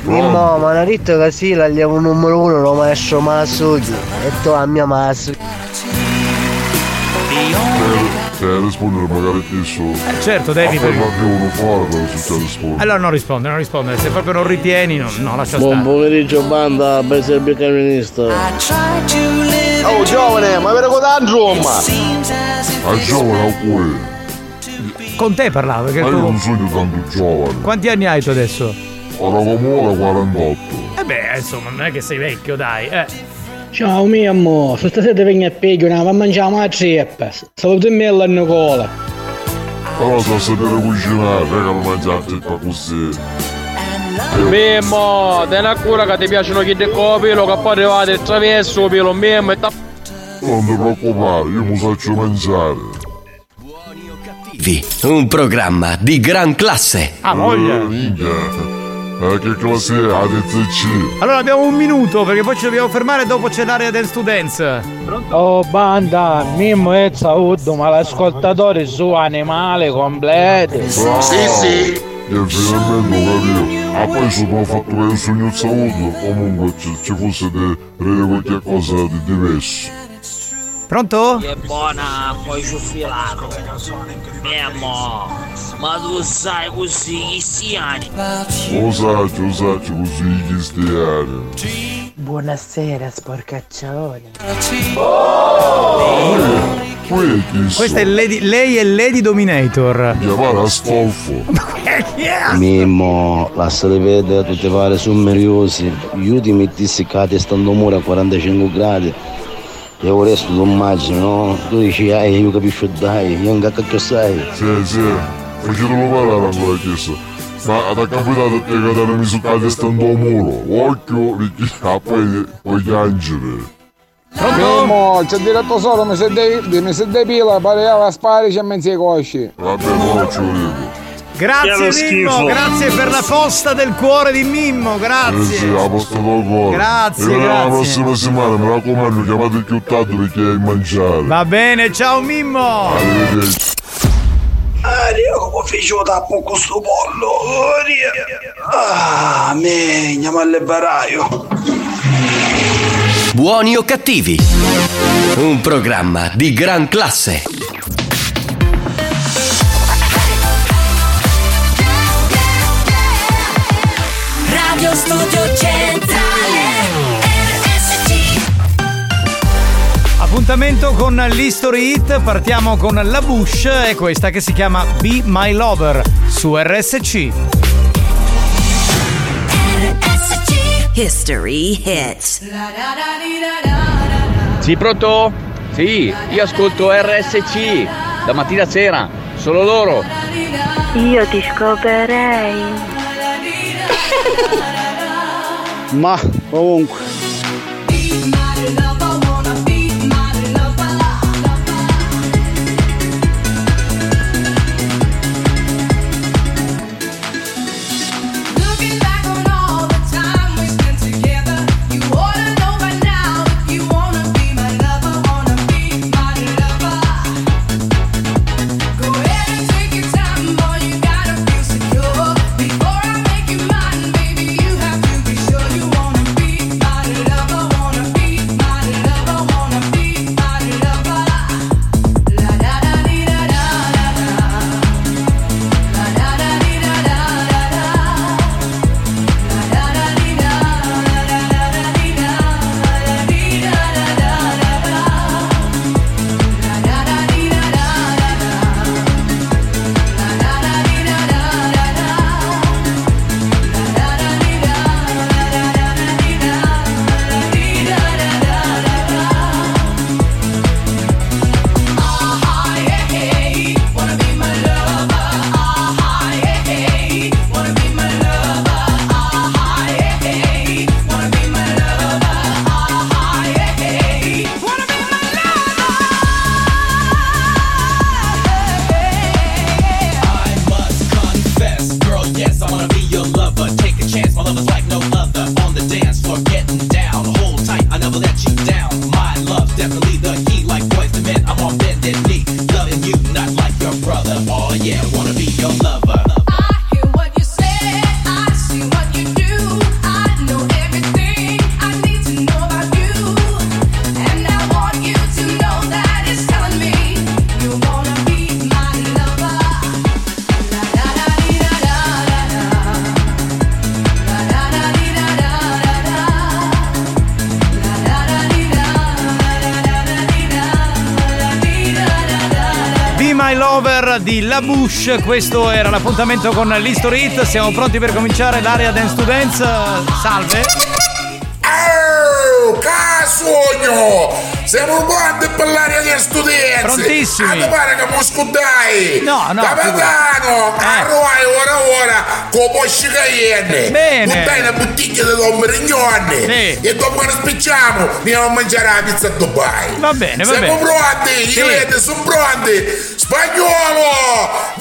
No, ma la ritta così la diamo un numero uno, lo maestro Massucci. E tu a mia Massucci. Se rispondere magari ti su. Eh certo, devi per... uno fuori, se allora non risponde, non risponde. Se proprio non ritieni, no, no lascia stare. Buon pomeriggio banda, ben servir camionista. Oh giovane, ma vero cosa insomma? A giovane oppure? Con te parlavo, perché ma tu... io non sono tanto giovane. Quanti anni hai tu adesso? Ora come ora quarantotto. E eh beh, insomma, non è che sei vecchio, dai, eh. Ciao mio amore, stasera vengo a peggio, andiamo a mangiare una ceppa. Salutami alla Nicola. Però so sapere cucinare, che non mangiare ceppa così. Mimmo, te ne cura che ti piacciono chi te copilo, che poi arrivate attraverso, pilo mimmo e ta... Non ti preoccupare, io mi faccio mangiare. Buoni o cattivi, un programma di gran classe. Ah, voglia! Eh, Eh, che classe è? R S C. Allora abbiamo un minuto perché poi ci dobbiamo fermare, dopo c'è l'area del Students. Pronto? Oh banda, Mimmo è saluto, ma l'ascoltatore su animale completo. Oh, sì sì. E finalmente ho capito. Ah, poi sono fatto per un sogno saluto. Comunque ci, ci fosse di vedere qualche cosa di diverso. Pronto? Che buona, poi ci ho filato. Mimmo, ma tu sai così gli stiani? Usaccio, usaccio così gli stiani. Buonasera, sporcaccione. Oh! Questa è Lady, lei è Lady Dominator. Mia pare a stolfo. Mimmo, lasciate vedere tutte pare sommeriosi. Io ti mettissi cade stando muro a quarantacinque gradi. Io questo lo immagino, no? Tu dici, ah, io capisco dai, io non cacchio sai. Sì, sì, facciamo parlare ancora questo. Ma ad accapitare a te che te ne mi sono cade stando a muro. Occhio, perché ah, poi voglio angere. Mimmo, c'è diretto solo, mi si depila, pareva sparici e mezzi ai cosci. Vabbè, no, ci volevo. Grazie Mimmo, grazie per la posta del cuore di Mimmo, grazie. Eh sì, la posta del cuore. Grazie, e grazie. La prossima settimana, mi raccomando, chiamate più tardi perché è mangiare. Va bene, ciao Mimmo. Arrivederci. Ah, io come faccio da poco sto pollo? Ah, me, andiamo al baraio. Buoni o cattivi? Un programma di gran classe. Radio Studio Centrale R S C. Appuntamento con l'History Hit. Partiamo con la Bush e questa che si chiama Be My Lover su R S C. R S C History Hit. Sì, pronto? Sì, io ascolto R S C da mattina a sera, solo loro. Io ti scoperei. Ma comunque My Lover di La Bouche. Questo era l'appuntamento con l'History Hit. Siamo pronti per cominciare l'area Dance to Dance. Salve. Oh, casugno! Siamo pronti per l'area Dance to Dance. Prontissimi. A te pare che mosco dai. No, no. Capitano, eh. Arruai ora ora con Porsche Cayenne. Bene. Buttai la bottiglia di Don Perignon. Sì. E dopo lo spicciamo, andiamo a mangiare la pizza a Dubai. Va bene, va Siamo bene. Siamo pronti, sì. Vedete, sono pronti. Spagnuolo,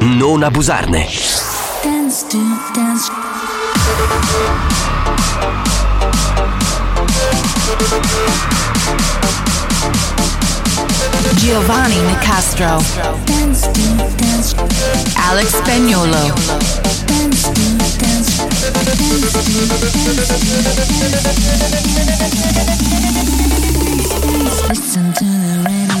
non abusarne. Dance to Dance. Giovanni Nicastro. Dance to Dance. Alex Spagnuolo. Dance to Dance. Dance to Dance. Listen to the radio.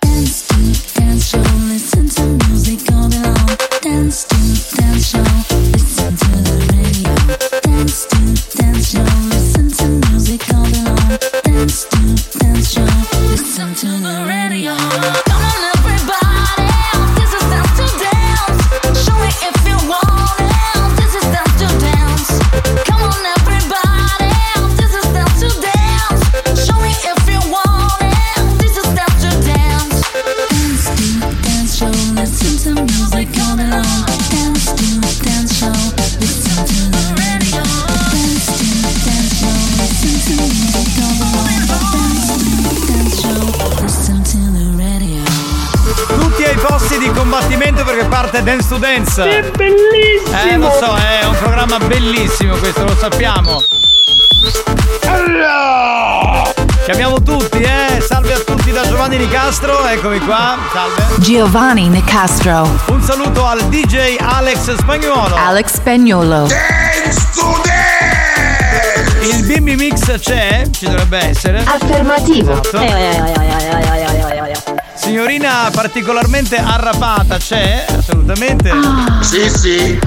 Dance to Dance show. Listen to music all day long. Dance to Dance show. Listen to the radio. Dance to Dance show. Listen to music all day long. Dance to Dance show. Listen to the radio. Come on everybody, this is Dance to Dance. Show me if you want it. This is Dance to Dance. Come on everybody, this is Dance to Dance. Show me if you want it. This is Dance to Dance. Dance to Dance show. Listen to music all day long. Dance to Dance show. Listen to the radio. Dance to Dance show. Listen to music all day long. Tutti ai posti di combattimento perché parte Dance to Dance. Che bellissimo! Eh, lo so, è un programma bellissimo questo, lo sappiamo. Ci abbiamo tutti, eh! Salve a tutti da Giovanni Nicastro, eccomi qua, salve. Giovanni Nicastro. Un saluto al D J Alex Spagnuolo. Alex Spagnuolo. Dance to Dance! Il Bimbi Mix c'è? Ci dovrebbe essere. Affermativo. Esatto. Eh, eh, eh, eh, eh, eh. Signorina particolarmente arrapata c'è? Assolutamente. Ah. Sì, sì.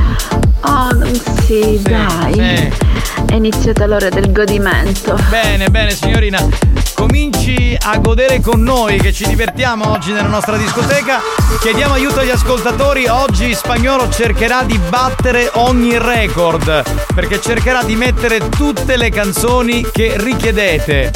Oh, non si, sì, dai. Eh. È iniziata l'ora del godimento. Bene, bene, signorina. Cominci a godere con noi che ci divertiamo oggi nella nostra discoteca. Chiediamo aiuto agli ascoltatori. Oggi Spagnolo cercherà di battere ogni record, perché cercherà di mettere tutte le canzoni che richiedete.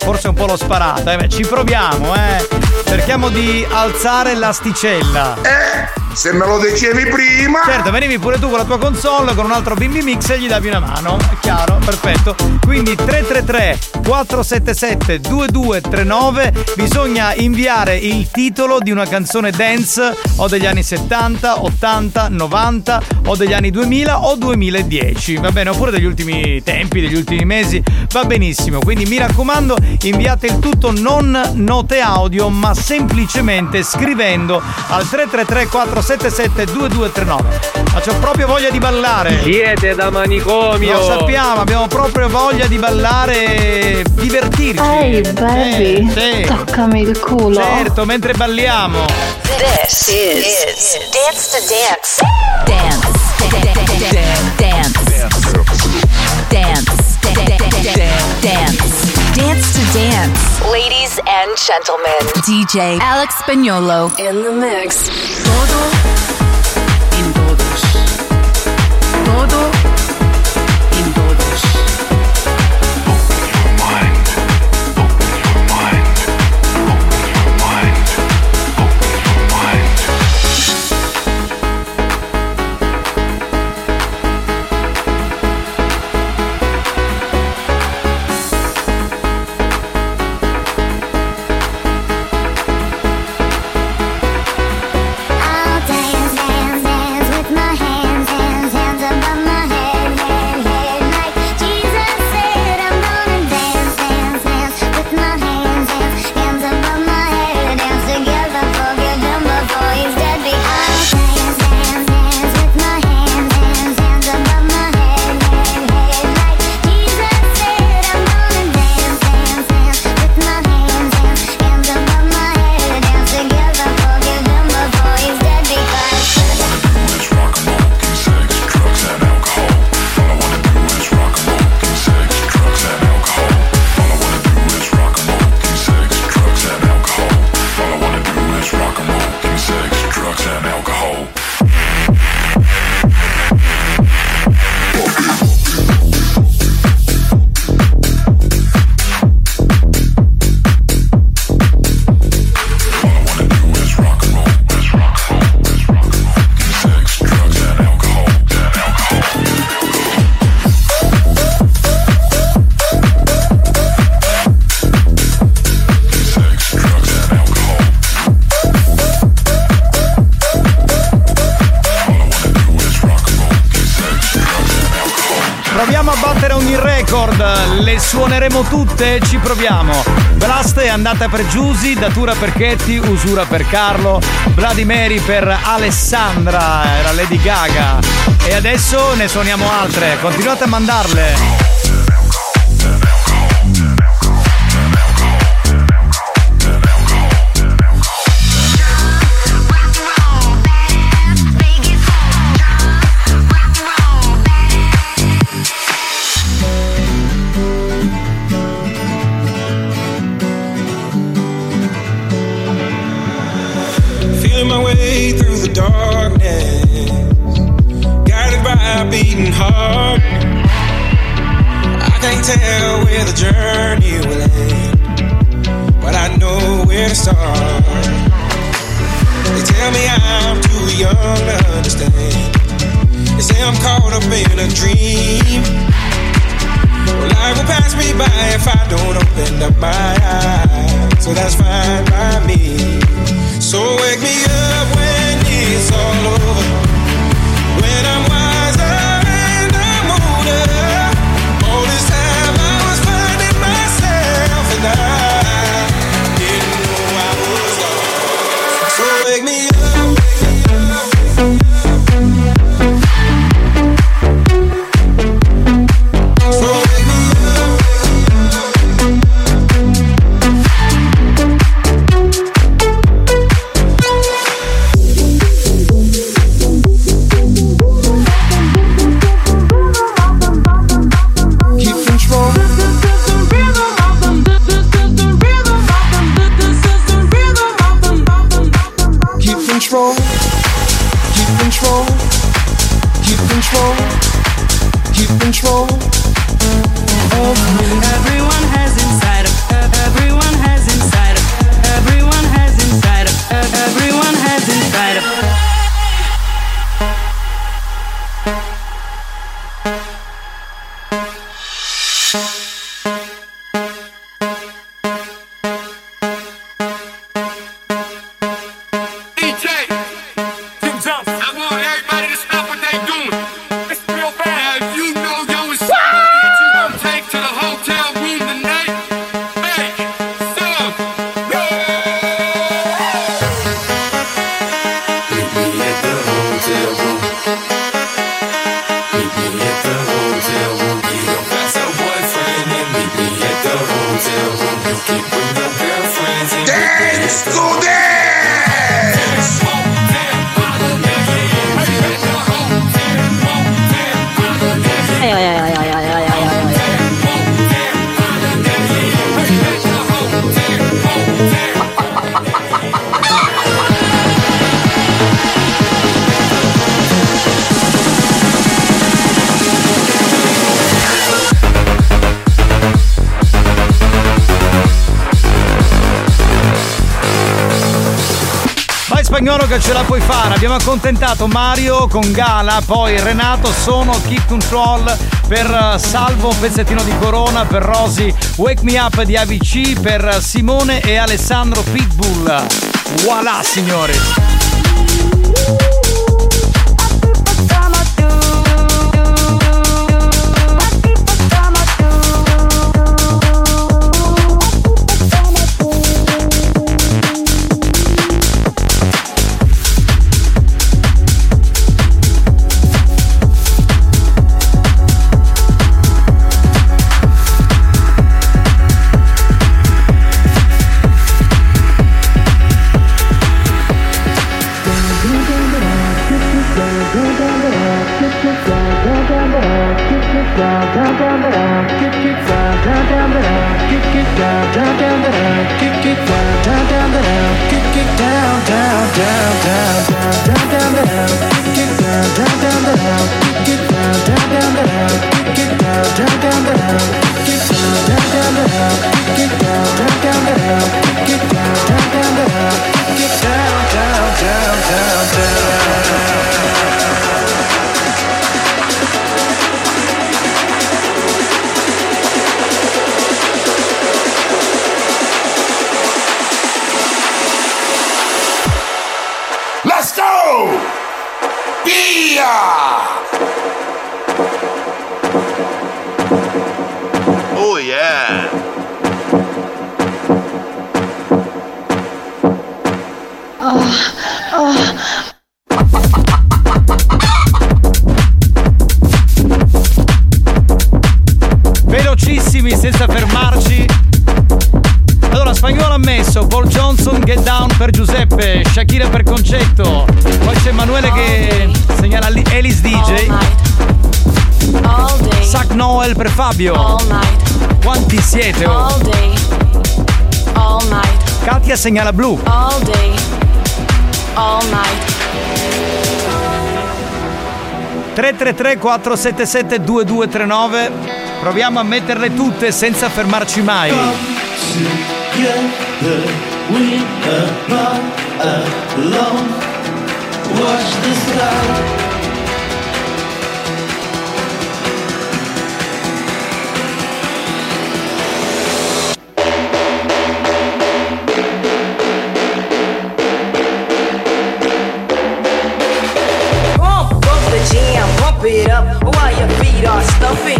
Forse un po' l'ho sparata, eh? Ci proviamo, eh. Cerchiamo di alzare l'asticella. Eh, se me lo dicevi prima. Certo, venivi pure tu con la tua console, con un altro Bimbi Mix e gli davi una mano. È chiaro, perfetto. Quindi tre tre tre quattro sette sette due due tre nove, bisogna inviare il titolo di una canzone dance o degli anni settanta, ottanta, novanta o degli anni duemila o duemiladieci, va bene, oppure degli ultimi tempi, degli ultimi mesi, va benissimo. Quindi mi raccomando, inviate il tutto, non note audio ma semplicemente scrivendo al tre tre tre quattro sette sette due due tre nove. Ma c'ho proprio voglia di ballare. Siete da manicomio. Lo sappiamo, abbiamo proprio voglia di ballare e divertirci. Ehi, hey, baby, sì, sì. Toccami il culo. Certo, mentre balliamo. This is, is Dance to Dance. Dance, dance, dance, dance, Dance to Dance. Ladies and gentlemen, D J Alex Spagnuolo in the mix. Todo. Todo in todos. Open your mind. Open your mind. Open your mind. Open your mind. All day suoneremo tutte, ci proviamo. Blast è andata per Giusy, Datura per Chetti, Usura per Carlo, Bloody Mary per Alessandra, era Lady Gaga. E adesso ne suoniamo altre, continuate a mandarle. Beating heart, I can't tell where the journey will end, but I know where to start. They tell me I'm too young to understand. They say I'm caught up in a dream. Well, life will pass me by if I don't open up my eyes, so that's fine by me. So wake me up when it's all over, when I'm wiser and I'm older. All this time I was finding myself and I didn't know I was lost. So wake me up, wake me up. Che ce la puoi fare, abbiamo accontentato Mario con Gala, poi Renato sono Keep Control per Salvo, pezzettino di Corona per Rosy, Wake Me Up di A B C per Simone e Alessandro Pitbull. Voilà signori! messo Paul Johnson, Get Down per Giuseppe, Shakira per Concetto, poi c'è Emanuele che segnala Alice D J, Zach Noel per Fabio. Quanti siete? Oh? Katia segnala Blu. All day, all night. tre tre tre quattro sette sette due due tre nove. Proviamo a metterle tutte senza fermarci mai. It up while your feet are stumping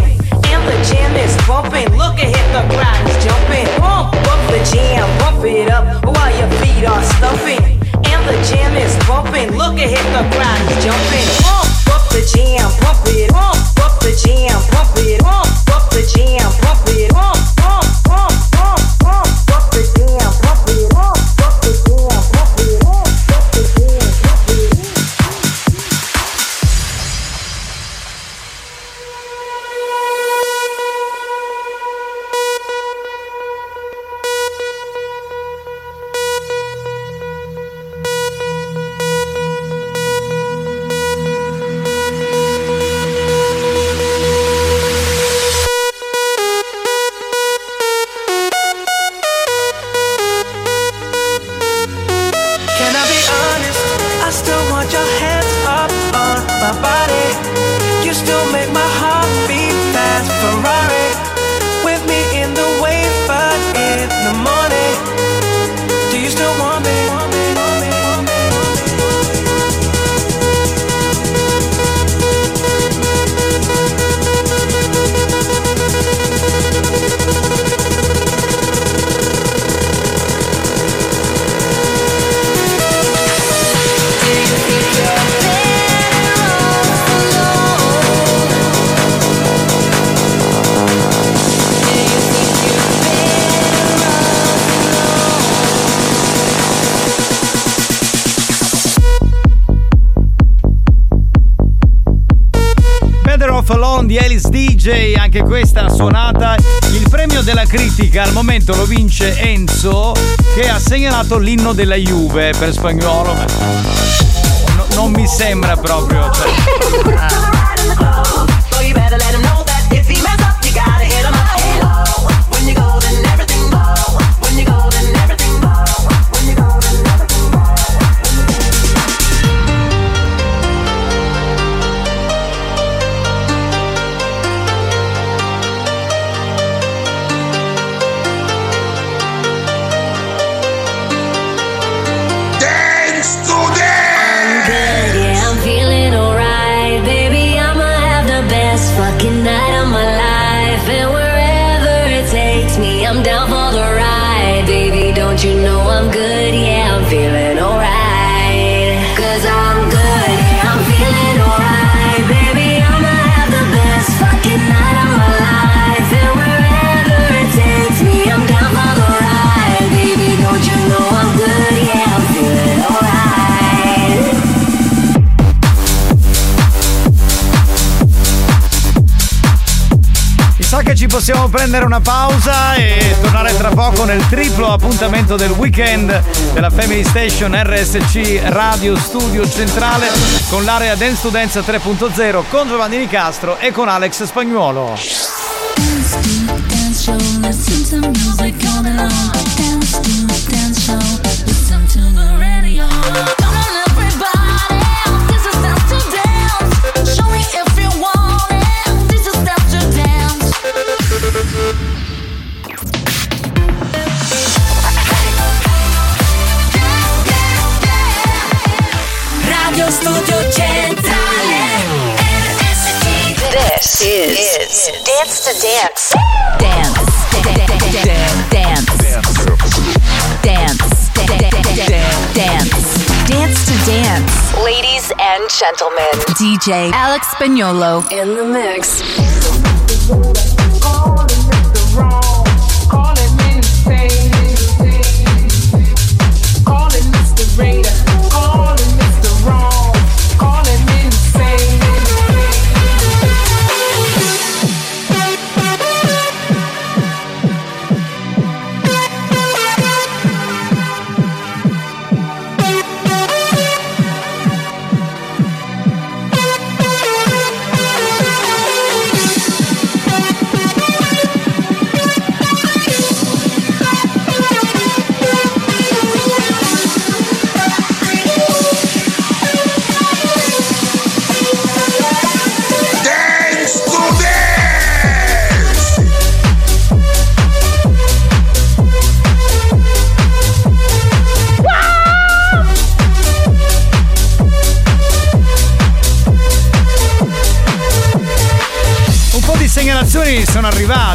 and the jam is bumping. Look ahead, the crowd is jumping. Bump, bump the jam, bump it up while your feet are stumping and the jam is bumping. Look ahead, the crowd is jumping. Bump, bump the jam, bump it, bump, bump the jam, bump it, bump, bump the jam, bump it, bump, bump, bump, bump, bump, bump the jam, bump it, bump, bump the jam, bump it, bump, bump the jam, bump it. Di Alice D J, anche questa suonata. Il premio della critica al momento lo vince Enzo, che ha segnalato l'inno della Juve per Spagnuolo. No, non mi sembra proprio. Cioè. Ah. Ci possiamo prendere una pausa e tornare tra poco nel triplo appuntamento del weekend della Family Station R S C Radio Studio Centrale con l'area Dance to Dance tre punto zero con Giovanni Di Castro e con Alex Spagnuolo. Studio Centrale R S T. This is, is Dance to Dance. Dance, dance, dance, dance, dance, Dance to Dance. Ladies and gentlemen, D J Alex Spagnuolo in the mix.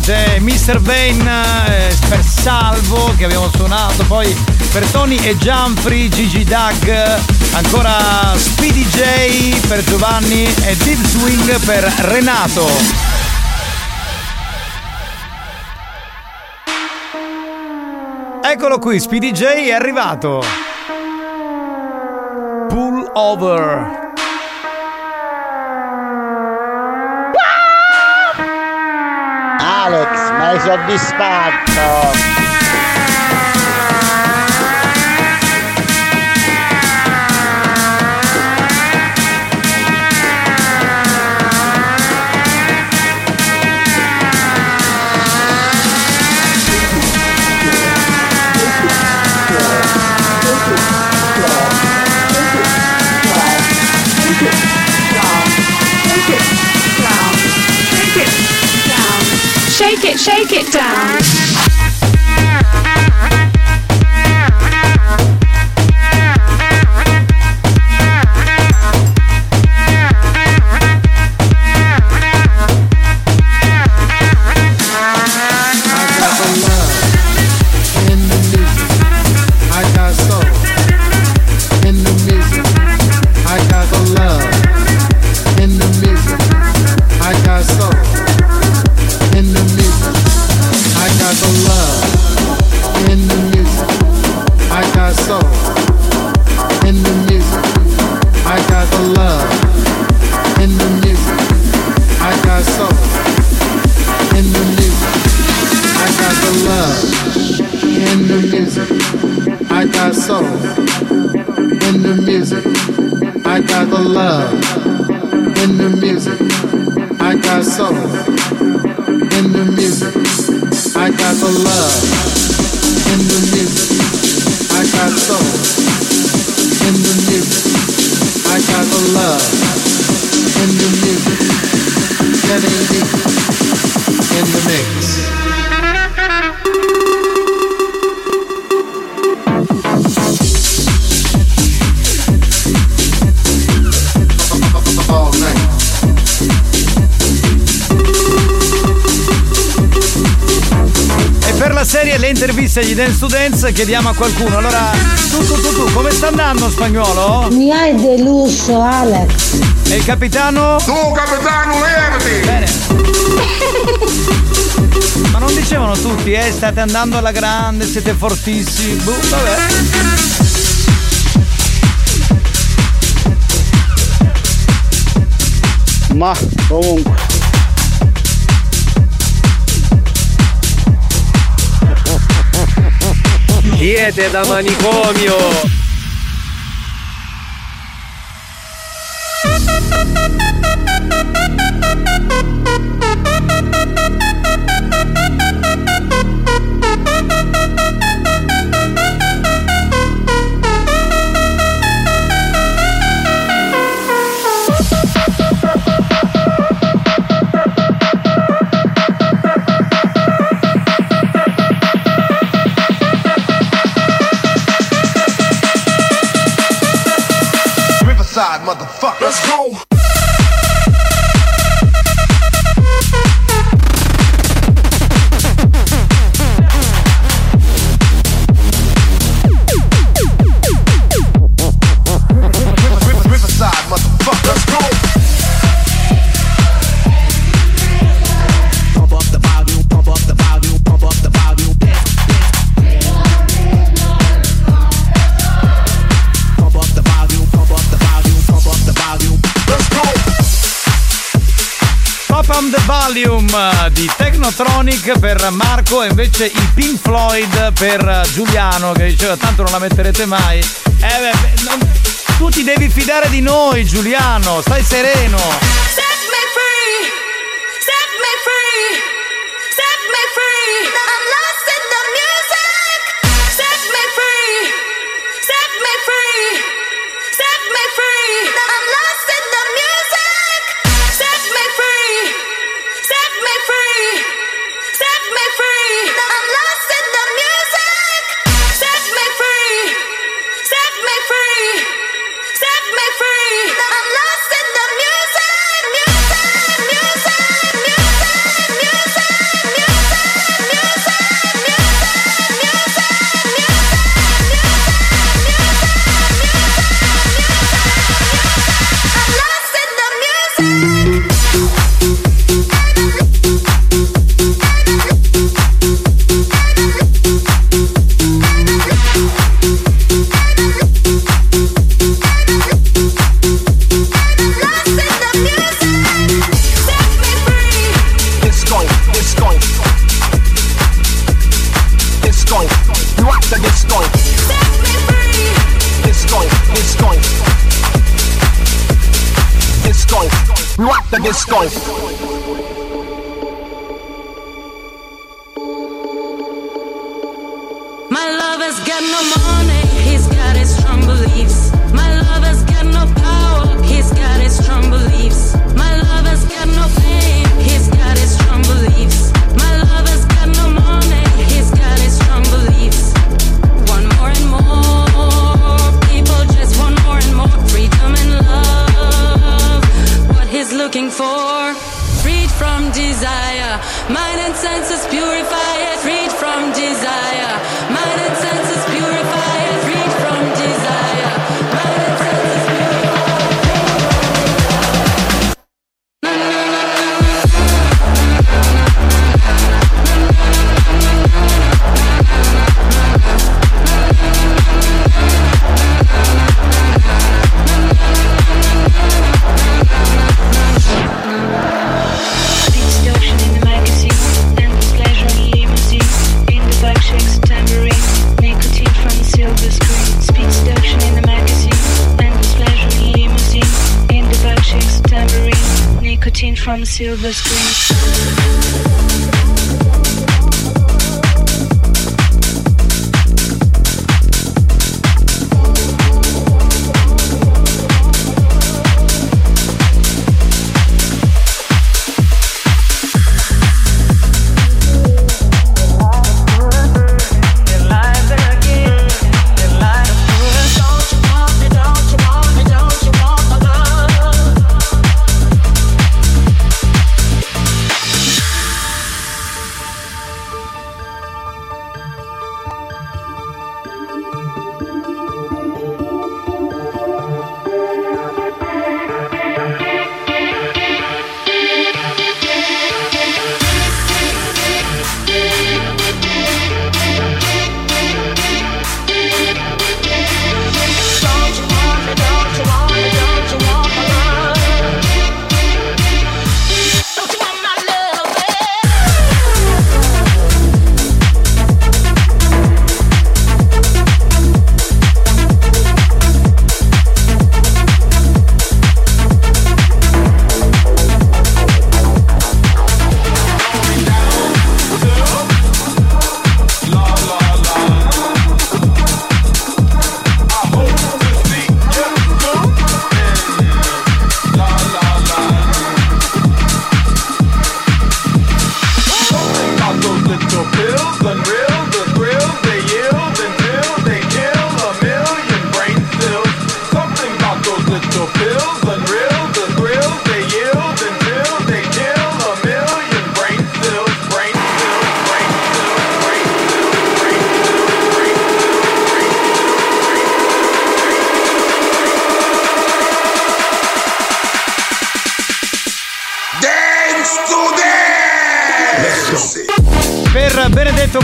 c'è mister Vane per Salvo che abbiamo suonato, poi per Tony e Gianfri, Gigi Doug, ancora Speedy J per Giovanni e Deep Swing per Renato. Eccolo qui, Speedy J è arrivato. Pull over. Alex, mi hai soddisfatto. Shake it, shake it down. Di Dance to Dance chiediamo a qualcuno. Allora, tu, tu, tu, tu, come sta andando Spagnuolo? Mi hai deluso, Alex. E il capitano? Tu, capitano, levati! Bene. Ma non dicevano tutti, eh? State andando alla grande, siete fortissimi. Boh, vabbè. Ma, comunque. Siete da manicomio! Di Technotronic per Marco e invece i Pink Floyd per Giuliano che diceva tanto non la metterete mai. Eh beh, non... tu ti devi fidare di noi, Giuliano, stai sereno. Set me free, set me free, set me free. I'm lost in the music. Set me free, set me free, set me free. I'm lost in the music. Set me free. Set me free, set me free, I'm lost in the music. Set me free, set me free, set me free, I'm lost in the music, music, music, music, music, music. rock the disco. Silver screen.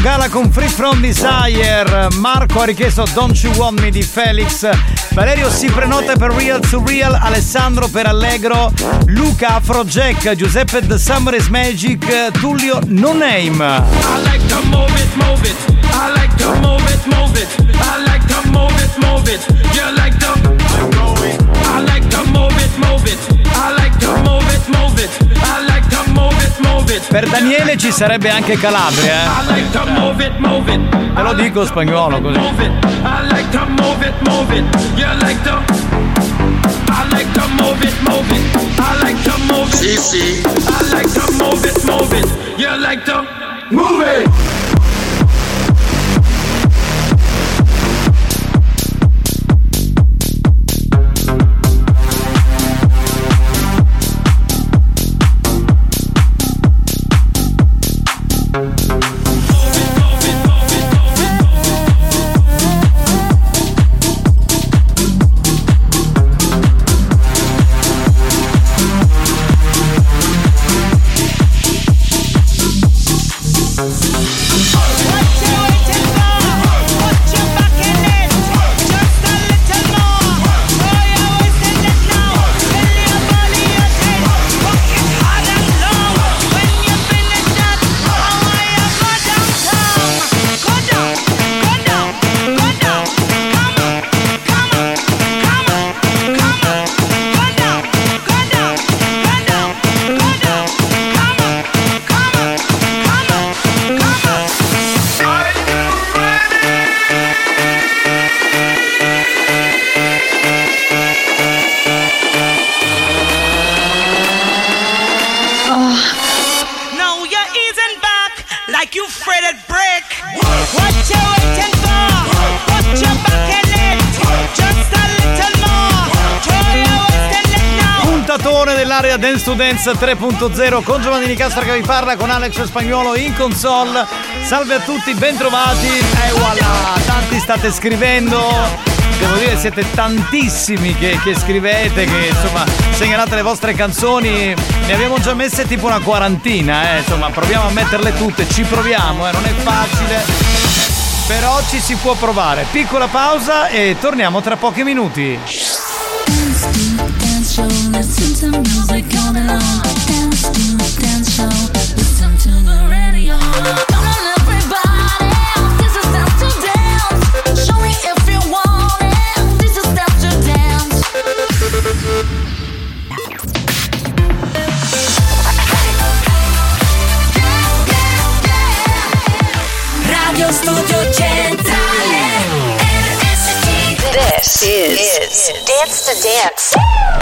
Gala con Free From Desire. Marco ha richiesto Don't You Want Me di Felix. Valerio si prenota per Real to Real. Alessandro per Allegro. Luca Afrojack. Giuseppe The Summer is Magic. Tullio No Name. I like to move it, move it. I like to move it, move it. I like to move it, move it. You like to move it. I like to move it, move it. I like to move it, move it. I like to move it, move it. Per Daniele ci sarebbe anche Calabria, eh? Te lo dico spagnolo così. I like to move it, move it. You like to I like to move it, move it. I like to move it. Sì, sì. I like to move it, move it. You like to move it. nell'area Dance to Dance tre punto zero con Giovanni Di Castro che vi parla, con Alex Spagnuolo in console. Salve a tutti, bentrovati. E voilà, tanti state scrivendo. Devo dire siete tantissimi che, che scrivete, che insomma segnalate le vostre canzoni. Ne abbiamo già messe tipo una quarantina, eh. Insomma proviamo a metterle tutte, ci proviamo, eh. Non è facile, però ci si può provare. Piccola pausa e torniamo tra pochi minuti. Studio Centrale R S C. This is, is Dance to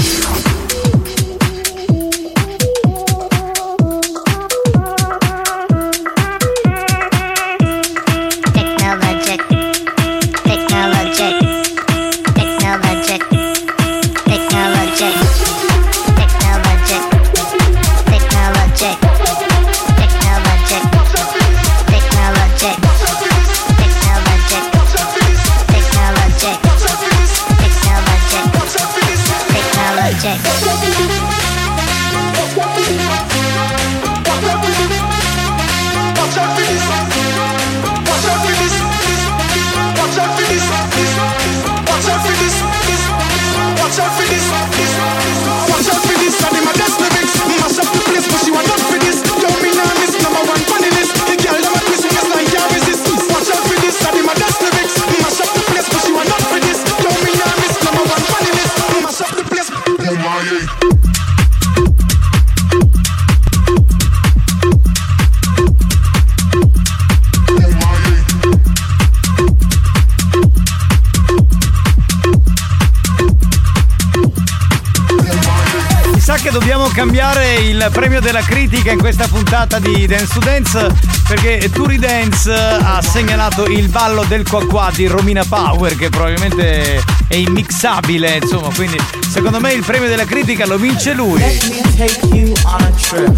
Cambiare il premio della critica in questa puntata di Dance to Dance, perché Turidance ha segnalato il ballo del qua qua di Romina Power, che probabilmente è immixabile, insomma, quindi secondo me il premio della critica lo vince lui. Let me take you on a trip.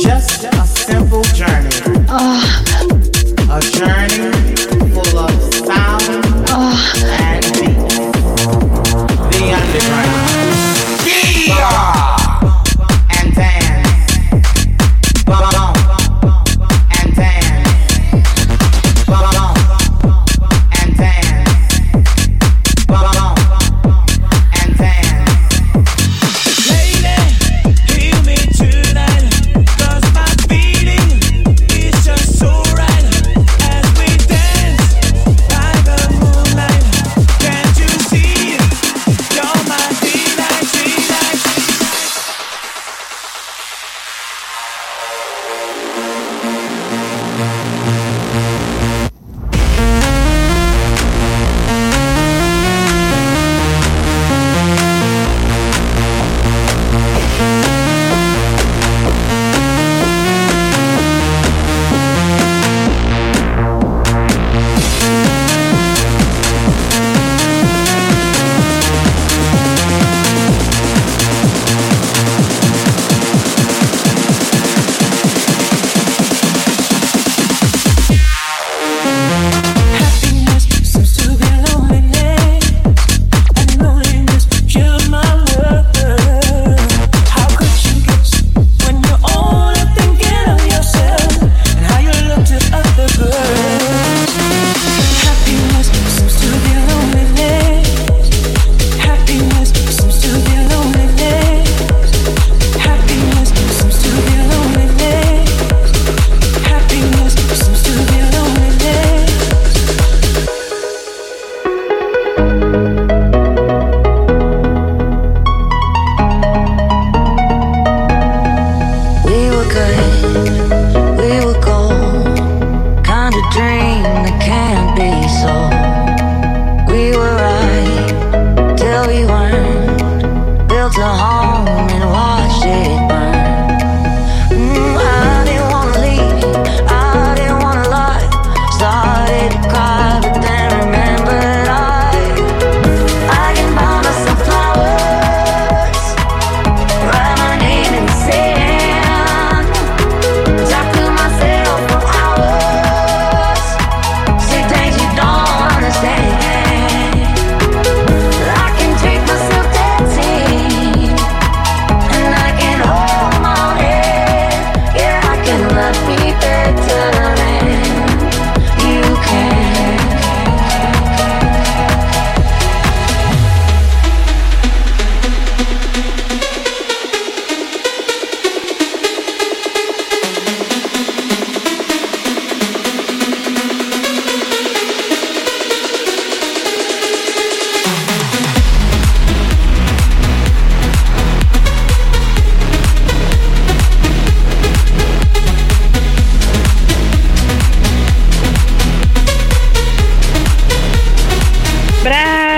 Just a simple journey. Oh. A journey full of sound oh. and beat. The underground. And dance, bump and dance, bump and dance, bump and dance. Lady, heal me tonight, 'cause my feeling is just so right as we dance.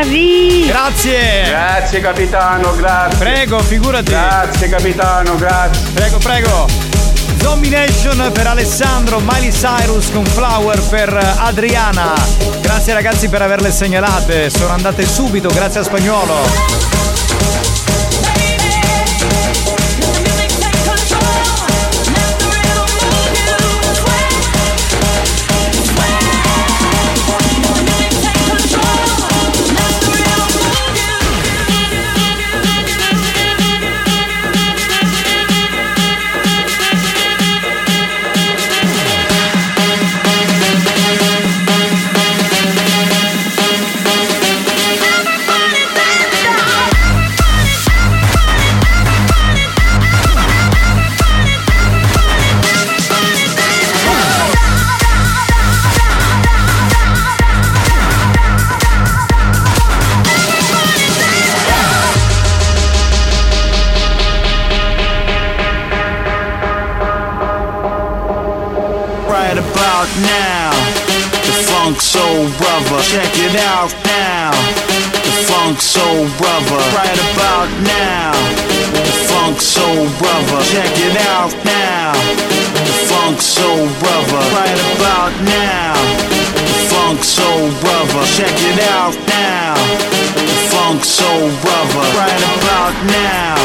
bravi. Grazie. Grazie capitano, grazie. Prego, figurati. Grazie capitano, grazie. Prego, prego. Domination per Alessandro, Miley Cyrus con Flower per Adriana. Grazie ragazzi per averle segnalate, sono andate subito, grazie a Spagnuolo. Check it out now, the funk soul brother. Right about now, the funk soul brother. Check it out now, the funk soul brother. Right about now, the funk soul brother. Check it out now, the funk soul brother. Right about now,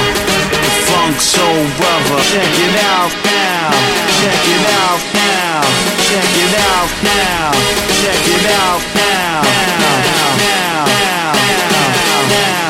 the funk soul brother. Check it out now, check it out now, check it out now, check it out now. Now, now, now, now, now, now, now.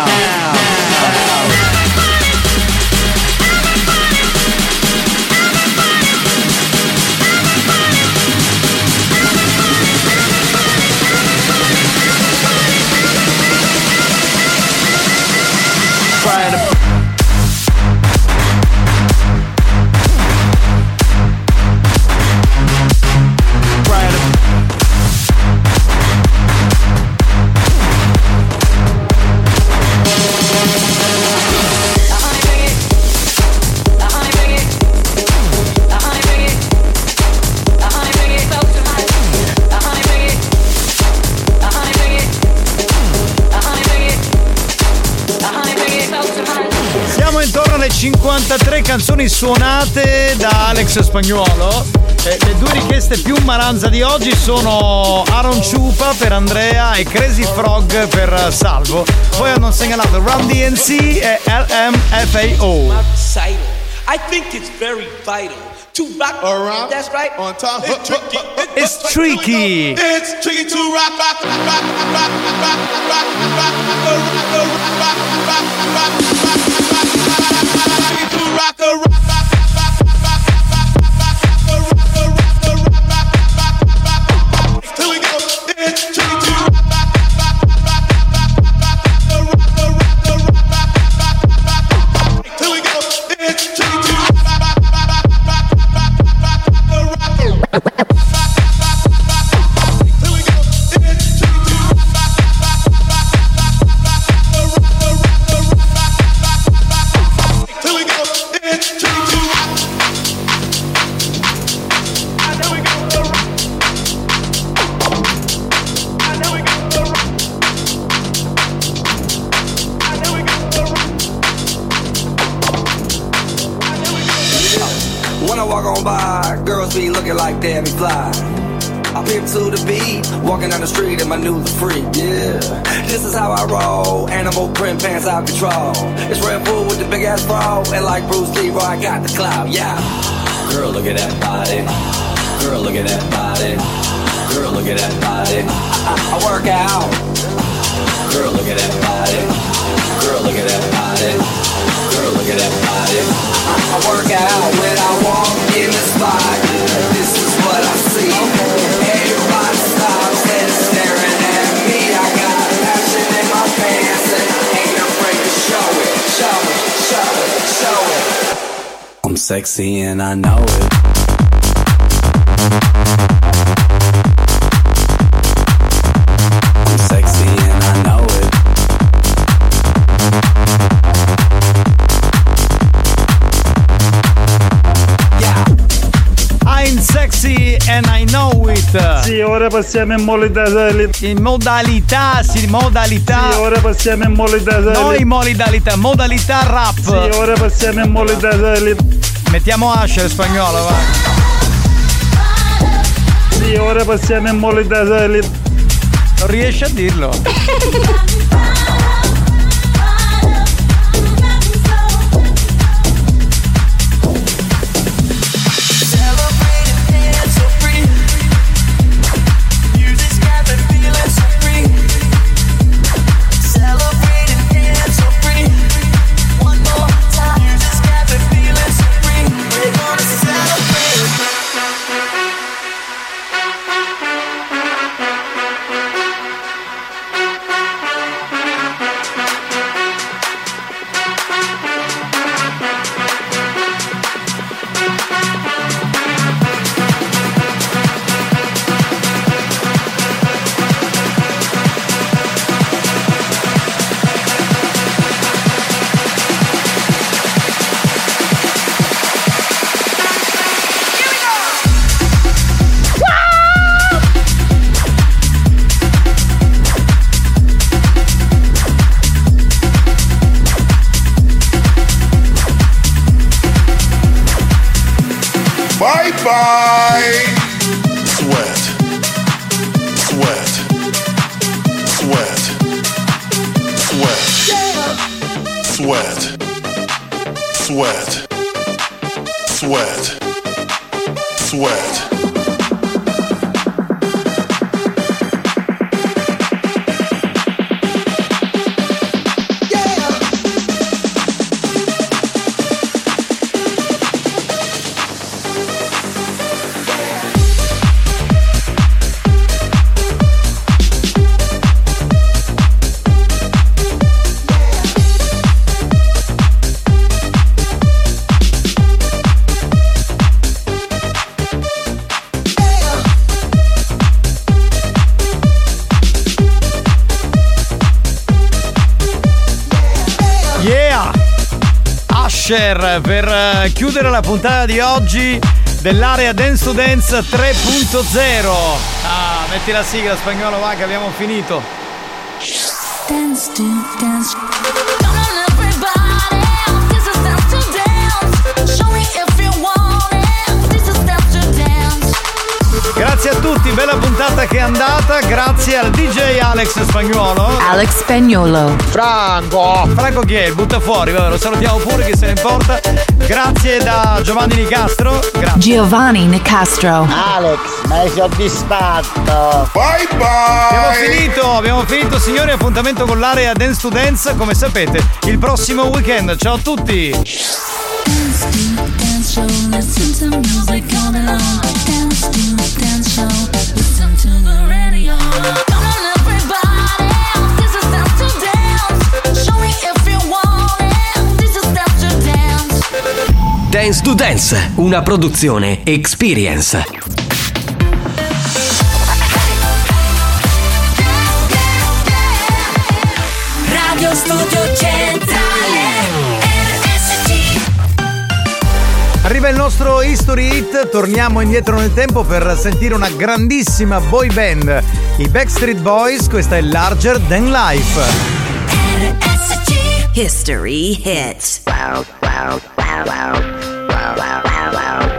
cinquantatré canzoni suonate da Alex Spagnuolo. Eh, le due richieste più maranza di oggi sono Aaron Ciupa per Andrea e Crazy Frog per Salvo. Poi hanno segnalato Run D M C e L M F A O. I think it's very vital to rock around. That's right. On top. It's tricky. It's, it's tricky. It's tricky to rock, rock, rock, rock, rock, rock, rock, rock, rock, rock, rock. Rock a rock. I knew the freak, yeah. This is how I roll. Animal print pants out control. It's Red Bull with the big ass bra, and like Bruce Leroy, I got the clout, yeah. Girl, look at that body. Girl, look at that body. Girl, look at that body. I, I-, I work out. Girl, look at that body. Girl, look at that body. Girl, look at that body. I, I work out when I walk in the spot. This is what I see. Everybody stops and stares. I'm sexy and I know it. ora passiamo in modalità. In modalità, sì, modalità. Sì, ora passiamo in modalità. Noi modalità, modalità rap. Sì, ora passiamo in modalità. Mettiamo Asher Spagnolo, va. Sì, ora passiamo in modalità. Non riesci a dirlo. Per chiudere la puntata di oggi dell'area Dance to Dance tre punto zero. Ah, metti la sigla Spagnolo, va che abbiamo finito. Dance to dance. Come on everybody, this is dance to dance. Show me if you want it. This is dance to dance. Grazie a tutti, bella puntata che è andata. Grazie al D J Alex Spagnuolo. Alex Spagnuolo. Franco. Franco chi è? Butta fuori, vabbè, lo salutiamo pure che se ne importa. Grazie da Giovanni Di Castro. Grazie. Giovanni Nicastro. Alex, mi hai soddisfatto. Bye bye. Abbiamo finito, abbiamo finito signori, appuntamento con l'area Dance to Dance, come sapete, il prossimo weekend. Ciao a tutti. Dance to dance show, listen to music all day long. Dance to dance show, listen to the radio. Come on everybody, this is dance to dance. Show me if you want it. This is dance to dance. Dance to Dance, una produzione Experience. Radio Studio Centrale. Arriva il nostro History Hit, torniamo indietro nel tempo per sentire una grandissima boy band, i Backstreet Boys, questa è Larger Than Life. R S C History Hit. Wow, wow, wow, wow, wow, wow, wow. Wow.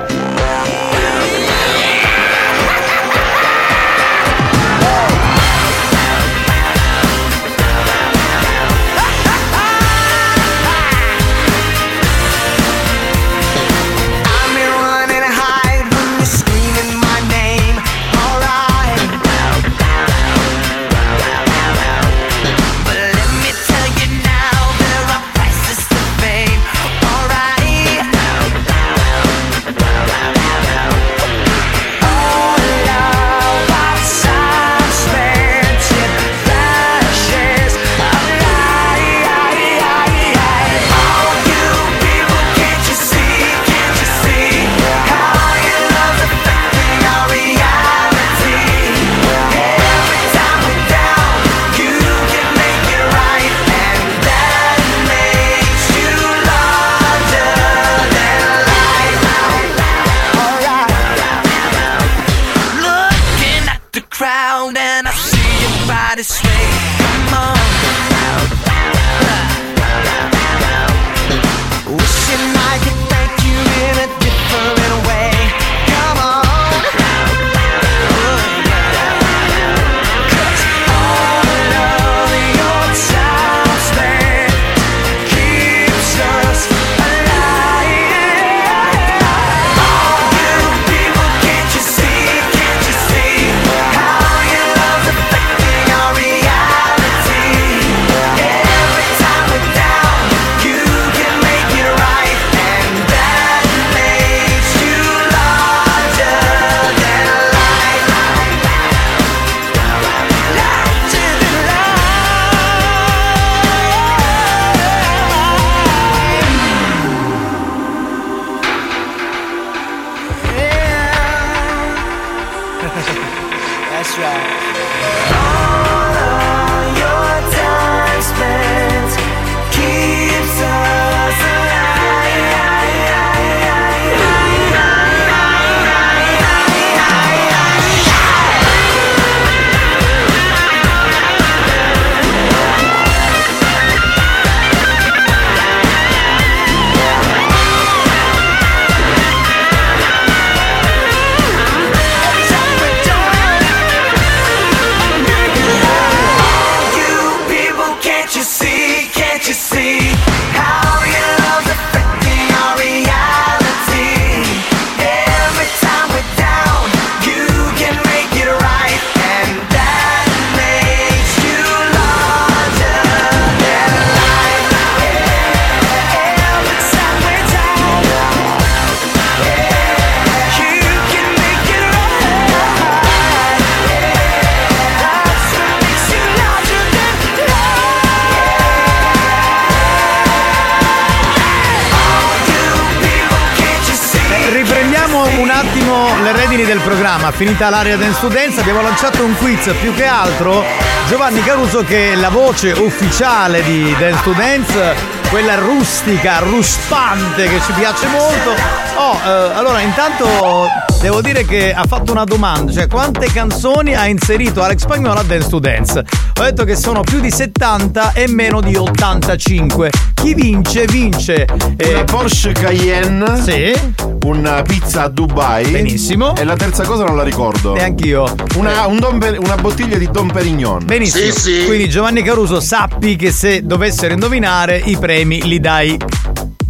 Finita l'area Dance to Dance, abbiamo lanciato un quiz. Più che altro Giovanni Caruso, che è la voce ufficiale di Dance to Dance, quella rustica, ruspante, che ci piace molto. Oh, eh, allora intanto devo dire che ha fatto una domanda, cioè quante canzoni ha inserito Alex Spagnuolo a Dance to Dance? Ho detto che sono più di settanta e meno di ottantacinque. Chi vince? Vince eh, una Porsche Cayenne. Sì. Una pizza a Dubai. Benissimo. E la terza cosa non la ricordo. Neanch'io. Una, un Don Per, una bottiglia di Don Perignon. Benissimo. Sì, sì. Quindi Giovanni Caruso, sappi che se dovessero indovinare i premi li dai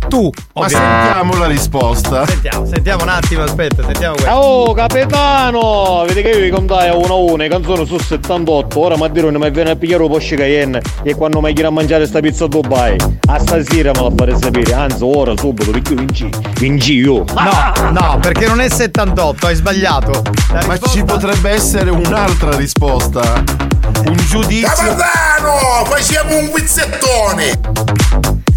tu. Ovviamente. Ma sentiamo la risposta. Sentiamo, sentiamo un attimo, aspetta, sentiamo questo. Oh, capitano! Vedi che io vi contai a uno a uno, le canzoni su settantotto, ora ma dirò non mi viene a pigliare un Porsche Cayenne e quando mi chiede a mangiare sta pizza a Dubai. A stasera me la farei sapere, anzi ora subito perché vinci. Vinci io. No, no, perché non è settantotto, hai sbagliato. La ma risposta... ci potrebbe essere un'altra risposta. Un giudizio. Capitano! Facciamo un guizzettone!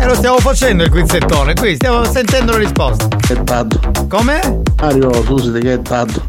E eh, lo stiamo facendo il quizzettone, qui stiamo sentendo la risposta. Che taddo. Come? Mario, tu siete che taddo.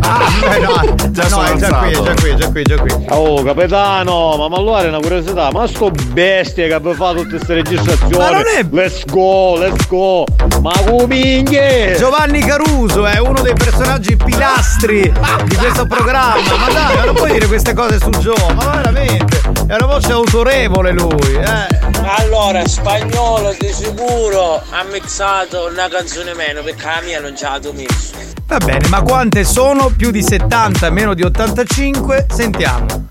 Ah, eh no, già no, è già qui, è già qui, è già qui, è già qui. Oh, capitano, ma, ma allora è una curiosità, ma sto bestia che aveva fatto tutte queste registrazioni. Ma non è... Let's go, let's go. Ma cominghe! Giovanni Caruso è uno dei personaggi pilastri di questo programma. Ma dai, ma non puoi dire queste cose su Gio, ma veramente. È una voce autorevole lui, eh. Allora, Spagnolo di sicuro ha mixato una canzone meno perché la mia non ce l'ha messo. Va bene, ma quante sono? Più di settanta, meno di ottantacinque? Sentiamo.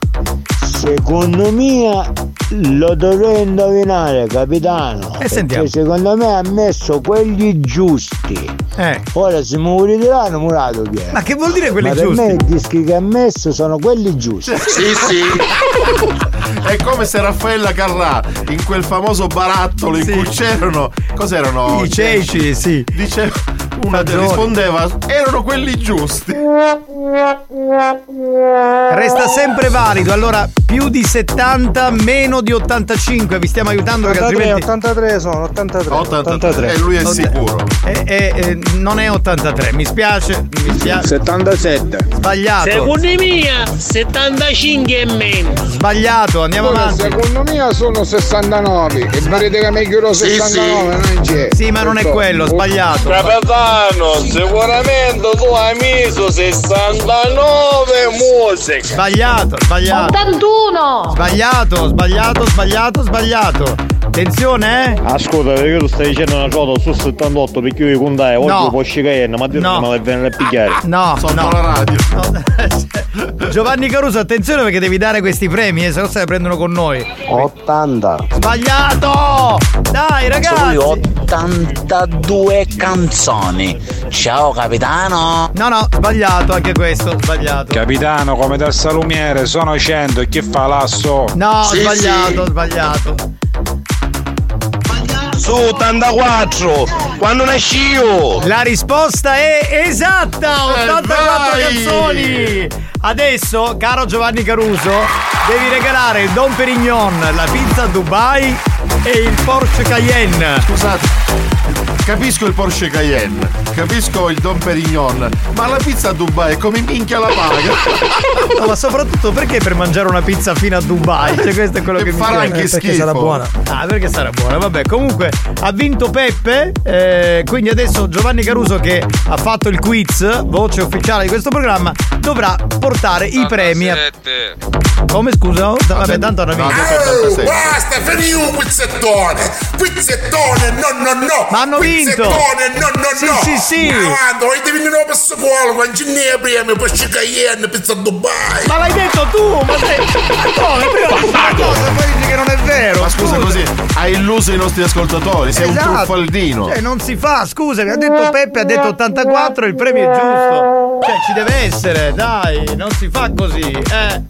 Secondo me lo dovrei indovinare, capitano. E sentiamo. Secondo me ha messo quelli giusti. Eh. Ora se mi ritirano murato pieno. Ma che vuol dire quelli ma giusti? Per me i dischi che ha messo sono quelli giusti. Sì, sì. È come se Raffaella Carrà in quel famoso barattolo in sì. cui c'erano cos'erano? I ceci, sì. Diceva una che rispondeva erano quelli giusti. Resta sempre valido. Allora più di settanta, meno di ottantacinque. Vi stiamo aiutando ottantatré, altrimenti... ottantatré sono ottantatré. ottantatré. E lui è sicuro. E, e, e, non è ottantatré. Mi spiace. Mi spiace. settantasette. Sbagliato. Secondo mia settantacinque e meno. Sbagliato. Andiamo allora, avanti. Secondo mia sono sessantanove. E vedete che meglio sessantanove. Sì, sì. Non c'è. Sì, ma non è quello. Sbagliato. anno, sicuramente tu hai messo sessantanove musiche. Sbagliato, sbagliato. ottantuno Sbagliato, sbagliato, sbagliato, sbagliato. Attenzione, eh! Ascolta, perché tu stai dicendo una cosa su settantotto perché io contai oggi no. Porsche Cayenne, ma Dio no. Non deve venire a picchiare. No, sono alla no. radio. No. Giovanni Caruso, attenzione perché devi dare questi premi, eh, se no se ne prendono con noi. ottanta Sbagliato! Dai ragazzi! Sono ottantadue canzoni. Ciao capitano! No, no, sbagliato anche questo, sbagliato. Capitano, come dal salumiere, sono cento e chi fa l'asso? No, sì, sbagliato, sì. sbagliato. Su ottantaquattro quando nasci io. La risposta è esatta, ottantaquattro eh, canzoni. Adesso, caro Giovanni Caruso, devi regalare Don Perignon, la pizza Dubai e il Porsche Cayenne. Scusate, capisco il Porsche Cayenne, capisco il Don Perignon, ma la pizza Dubai come minchia la paga? No, ma soprattutto perché per mangiare una pizza fino a Dubai? Cioè questo è quello e che farà mi anche perché schifo. Sarà buona. Ah, perché sarà buona? Vabbè, comunque ha vinto Peppe, eh, quindi adesso Giovanni Caruso, che ha fatto il quiz, voce ufficiale di questo programma, dovrà portare ottantasette i premi. Come scusa? Vabbè, tanto hanno vinto. Oh, basta, finiamo quizzettone, quizzettone, no no no. Ma hanno vinto. Quizzettone, no no sì, no. Sì sì sì. Quando hai divinato per scuola, quando ne abbiamo Porsche Cayenne, pizza Dubai. Ma l'hai detto tu, ma sei. Come prima cosa poi dici che non è vero. Ma scusa, così hai illuso i nostri ascoltatori, sei esatto. un truffaldino. Cioè non si fa, scusa, mi ha detto Peppe, ha detto ottantaquattro, il premio è giusto. Cioè ci deve essere, dai, non si fa così, eh.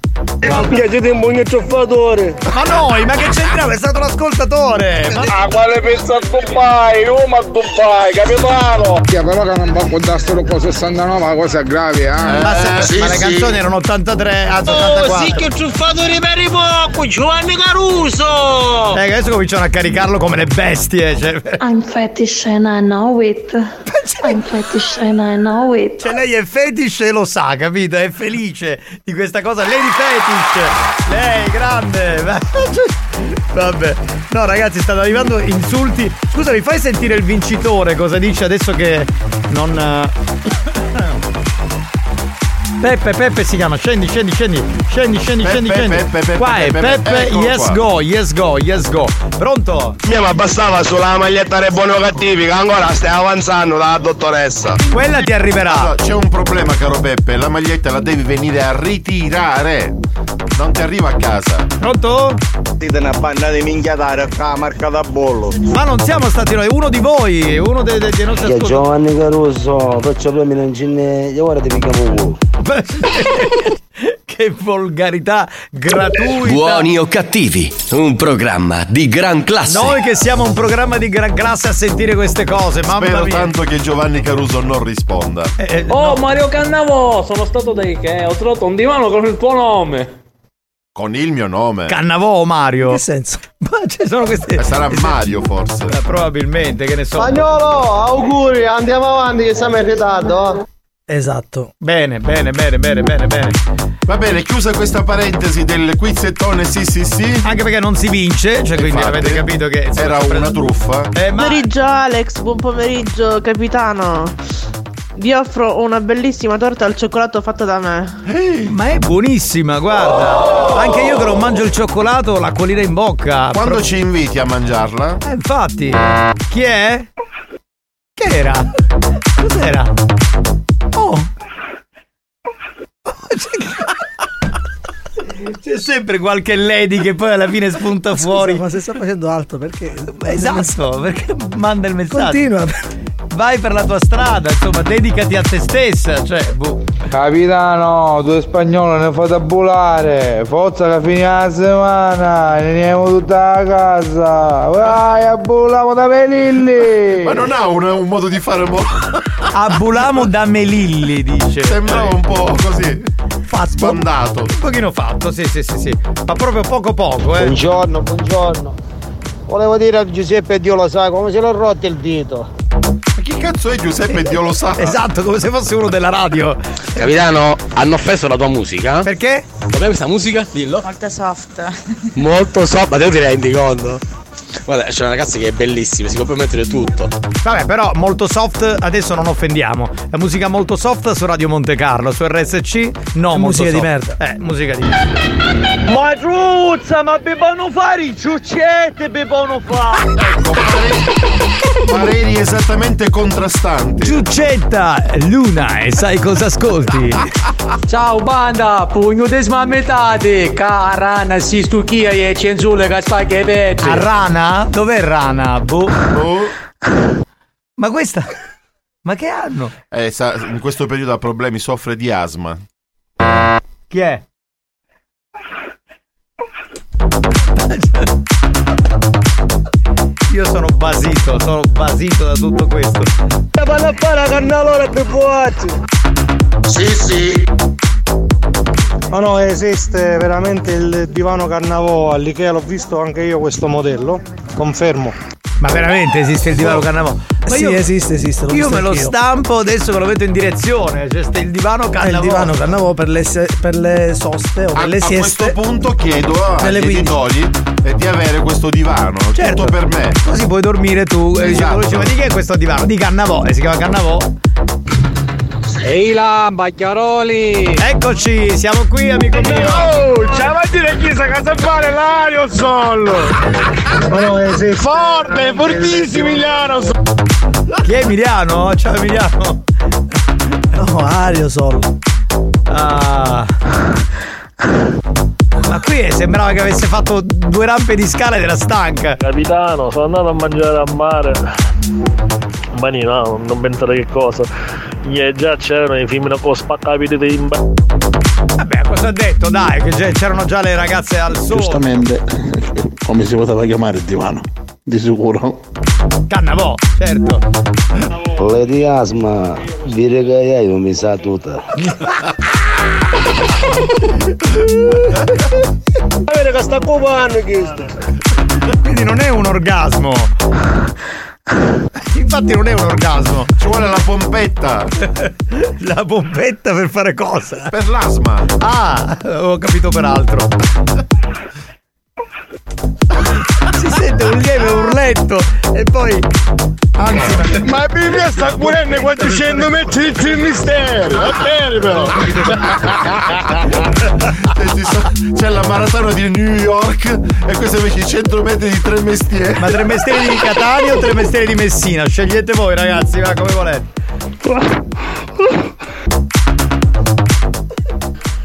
Ma piacete un buon truffatore. Ma noi, ma che c'entrava? È stato l'ascoltatore. Ma ah, quale pensa a Dubai? Roma a Dubai, capitano. Sì, però che non può dare solo con sessantanove, la cosa è grave, eh. Ma, se, sì, ma sì. Le canzoni erano ottantatré a ottantaquattro. Oh, sì che truffatore per i poco, Giovanni Caruso. Eh, adesso cominciano a caricarlo come le bestie, cioè. I'm fetish and I know it. I'm fetish and I know it. Cioè lei è fetish e lo sa, capito? È felice di questa cosa, lei riflette. Lei grande. Vabbè. No ragazzi, stanno arrivando insulti. Scusa, mi fai sentire il vincitore cosa dice adesso che non... Peppe, Peppe si chiama, scendi, scendi, scendi, scendi, scendi, scendi, scendi. Qua è Peppe, yes go, yes go, yes go. Pronto? Sì, ma bastava sulla maglietta re buono cattivi, che ancora stai avanzando dalla dottoressa. Quella ti arriverà. Allora, c'è un problema, caro Peppe, la maglietta la devi venire a ritirare. Non ti arriva a casa. Pronto? Siete una banda di minchiatari a marca da bollo. Ma non siamo stati noi, uno di voi, uno dei, dei nostri ascoltatori. Giovanni Caruso, faccio premi non c'è, ora ti picchiamo. Che volgarità gratuita. Buoni o cattivi, un programma di gran classe. Noi che siamo un programma di gran classe a sentire queste cose, mamma Spero mia. tanto che Giovanni Caruso non risponda. eh, eh, Oh no. Mario Cannavò, sono stato da Ikea, ho trovato un divano con il tuo nome. Con il mio nome? Cannavò o Mario? Che senso? Ma ci sono queste... eh, sarà Mario forse. eh, Probabilmente, che ne so. Spagnolo, auguri, andiamo avanti che siamo in ritardo. Esatto. Bene, bene, bene, bene, bene, bene. Va bene, chiusa questa parentesi del quizzettone sì sì sì. Anche perché non si vince, cioè quindi infatti, avete capito che era una truffa. Eh, ma... Buon pomeriggio Alex, buon pomeriggio capitano. Vi offro una bellissima torta al cioccolato fatta da me. Ehi, ma è buonissima, guarda. Oh! Anche io che non mangio il cioccolato la colirei in bocca. Quando Pro... ci inviti a mangiarla? Eh, infatti. Chi è? Che era? Cos'era? Oh. C'è sempre qualche lady che poi alla fine spunta fuori. Scusa, ma se sta facendo altro perché? Esatto, perché manda il messaggio. Continua. Vai per la tua strada, insomma, dedicati a te stessa, cioè, boh. Capitano, tu spagnolo ne fate a bulare. Forza che a fine la settimana ne andiamo tutta a casa. Vai, abbulamo da Melilli. Ma non ha un, un modo di fare mo. Abbulamo da Melilli, dice. Sembrava un po' così. Fatto. Sbandato. Un pochino fatto, sì, sì, sì, sì. Ma proprio poco poco, eh. Buongiorno, buongiorno. Volevo dire a Giuseppe, Dio lo sa, come se l'ho rotto il dito. Ma chi cazzo è Giuseppe Dio lo sa? Esatto, come se fosse uno della radio. Capitano, hanno offeso la tua musica. Perché? Com'è questa musica? Dillo. Molto soft. Molto soft, ma te ti rendi conto? Guarda, c'è una ragazza che è bellissima, si può permettere tutto. Vabbè, però molto soft, adesso non offendiamo. La musica molto soft su Radio Monte Carlo, su R S C, no, musica soft. Di merda. Eh, musica di merda. Ma truzza, ma bevano fare i ciuccette, bevano fare. Ecco, pareri esattamente contrastanti. Ciuccetta, Luna, e sai cosa ascolti? Ciao banda, pugno desmametate, carana si stucchia e cenzule che spacchia e vette. A rana? Dov'è rana? Boh. Boh. Ma questa? Ma che hanno? Eh, sa, in questo periodo ha problemi, soffre di asma. Chi è? Io sono basito, sono basito da tutto questo. Vanno a fare la cannalora per boate. Sì, sì. Ma no, esiste veramente il divano Cannavò all'Ikea, l'ho visto anche io questo modello, confermo. Ma veramente esiste il divano Cannavò? Ma sì, io, esiste, esiste. Io me lo io. stampo adesso, me lo metto in direzione. C'è cioè, il divano Cannavò. Il divano Cannavò per le, se, per le soste o per a, le sieste. A questo punto chiedo agli editori di avere questo divano, certo, tutto per me. Così puoi dormire tu. Sì, eh, esatto. Dice, ma di chi è questo divano? Di Cannavò, e si chiama Cannavò. Ehi là, Bagliaroli! Eccoci, siamo qui, amico mio! Oh, ciao a dire chi sa cosa fare l'ario solo! Oh, sei forte, fortissimo Emiliano! Chi è Emiliano? Ciao Emiliano! No, ario solo! Ah. Ma qui sembrava che avesse fatto due rampe di scala ed era stanca! Capitano, sono andato a mangiare a mare! Bani, no, non pensate che cosa. Yeah, già c'erano i film con spaccavite dei imba. Vabbè, cosa ha detto? Dai, che c'erano già le ragazze al sole. Giustamente, come si poteva chiamare il divano? Di sicuro. Cannavò, certo. Le di asma, dire che hai non mi sa tutta. Ma vede che sta covando questo. Quindi non è un orgasmo. Infatti non è un orgasmo, ci vuole la pompetta. La pompetta per fare cosa? Per l'asma. Ah, ho capito per altro. Si sente un lieve urletto e poi anzi, ma Bibbia sta curando quattrocento metri di Tremestieri, va bene però. C'è la maratona di New York e questo invece cento metri di Tremestieri. Ma Tremestieri di Catania o Tremestieri di Messina? Scegliete voi ragazzi, va come volete.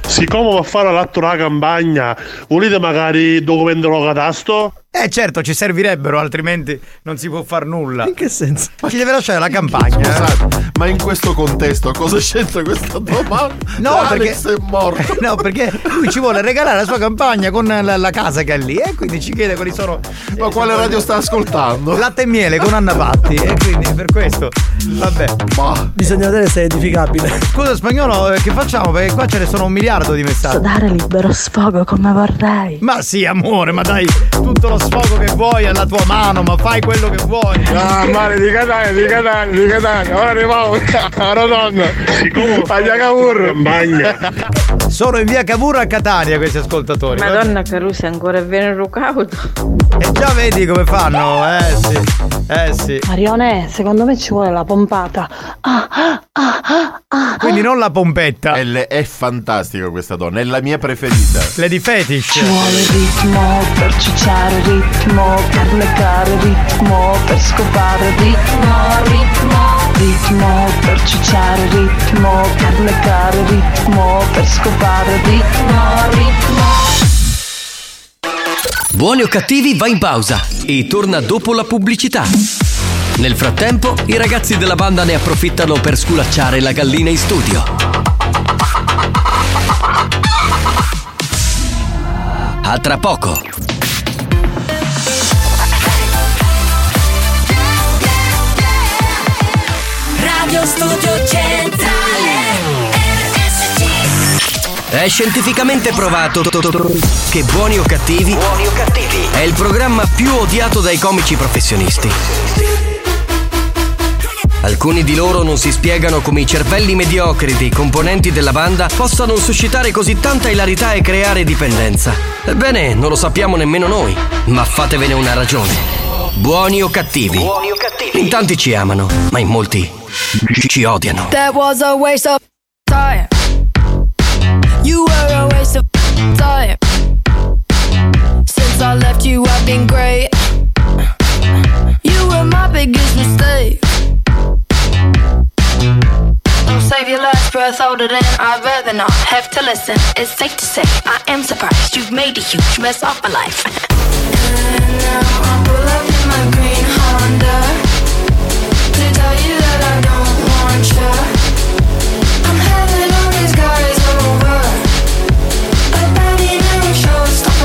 Siccome va a fare l'atto una campagna, volete magari documento lo catasto? Eh certo, ci servirebbero, altrimenti non si può far nulla. In che senso? Ma chi deve lasciare la campagna? Scusate, eh? Ma in questo contesto cosa c'entra questa domanda? No, Alex perché, è morto. No, perché lui ci vuole regalare la sua campagna con la, la casa che è lì, e eh? quindi ci chiede quali sono. Ma eh, quale radio vuole... sta ascoltando? Latte e miele con Anna Patti. E eh? quindi per questo. Vabbè. Ma... bisogna vedere se è edificabile. Scusa Spagnolo, che facciamo? Perché qua ce ne sono un miliardo di messaggi. Posso dare libero sfogo come vorrei. Ma sì, amore, ma dai, tutto lo sfogo che vuoi è alla tua mano, ma fai quello che vuoi. Ah, male di Catania, di Catania, di Catania. Ora arriviamo a Rotonda. A via Cavour. Sono in via Cavour a Catania questi ascoltatori. Madonna Carusi, ancora è vero rucauto. E già vedi come fanno, eh sì, eh sì. Marione, secondo me ci vuole la pompata. Ah, ah, ah, ah, ah. Quindi non la pompetta. È, le, è fantastica questa donna, è la mia preferita. Lady Fetish. Ci vuole ritmo per cicciare ritmo. Ritmo per leccare ritmo, per scopare ritmo, ritmo, ritmo per cicciare ritmo, per leccare ritmo, per scopare ritmo, ritmo. Buoni o cattivi va in pausa e torna dopo la pubblicità. Nel frattempo i ragazzi della banda ne approfittano per sculacciare la gallina in studio. A tra poco. Radio Studio Centrale R S C. È scientificamente provato che Buoni o Cattivi, Buoni o Cattivi è il programma più odiato dai comici professionisti. Alcuni di loro non si spiegano come i cervelli mediocri dei componenti della banda possano suscitare così tanta ilarità e creare dipendenza. Ebbene, non lo sappiamo nemmeno noi, ma fatevene una ragione. Buoni o cattivi. Buoni o cattivi. In tanti ci amano, ma in molti ci odiano. That was a waste of time. You were a waste of time. Since I left you I've been great. You were my biggest mistake. Don't save your last breath older than I'd rather not have to listen. It's safe to say I am surprised you've made a huge mess of my life. And now I pull up in my green Honda to tell you that I don't want you. I'm having all these guys over, a party never shows up.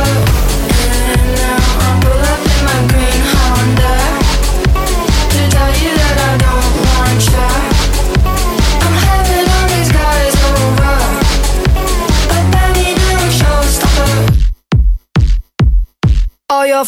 And now I pull up in my green Honda to tell you that I don't want you. All your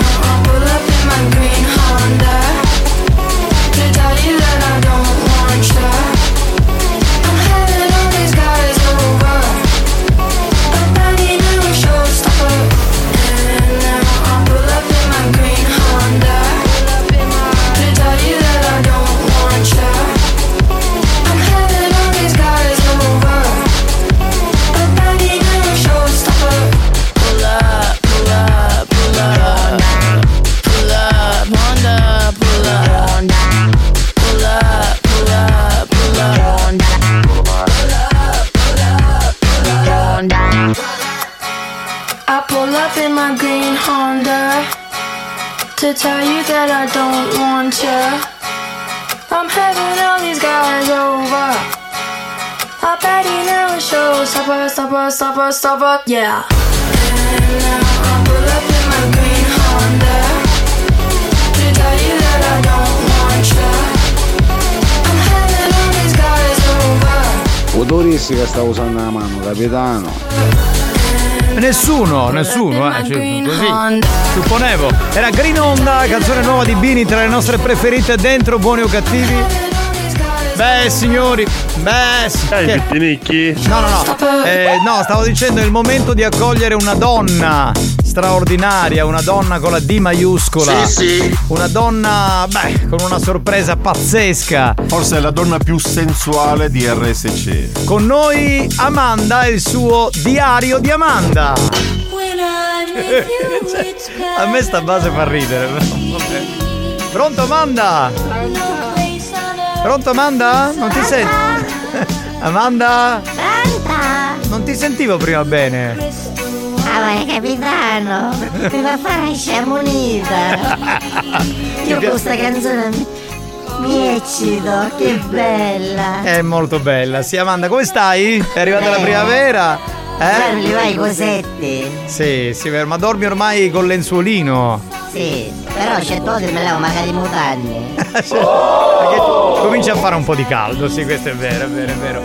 I pull up in my green Honda to tell you that I don't want you. To tell you that I don't want you. I'm having all these guys over. I bet he never shows. Stop us, stop us, stop us, stop us, yeah. And now I pull up in my green Honda to tell you that I don't want you. I'm having all these guys over. Motoristica sta usando la mano, capitano. Nessuno, nessuno, eh, cioè, così, supponevo. Era Green Honda, canzone nuova di Bini, tra le nostre preferite dentro Buoni o Cattivi. Beh, signori, beh, dai, Pittinicchi. No, no, no, eh, no, stavo dicendo, è il momento di accogliere una donna straordinaria, una donna con la D maiuscola. Sì, sì. Una donna, beh, con una sorpresa pazzesca. Forse è la donna più sensuale di R S C. Con noi Amanda e il suo Diario di Amanda. Cioè, a me sta base fa ridere. Vabbè. Pronto Amanda? Pronto Amanda? Non ti senti? Amanda? Non ti sentivo prima bene. Ah, ma capitano, mi fa fare sciamonita. Io con questa canzone mi, mi eccito, che bella. È molto bella, sì Amanda, come stai? È arrivata eh. la primavera? Eh? Non li fai i cosetti? Sì, sì, ma dormi ormai col lenzuolino. Sì, però certe volte me lavo magari mutande. Oh! Perché comincia a fare un po' di caldo, sì, questo è vero, è vero, è vero.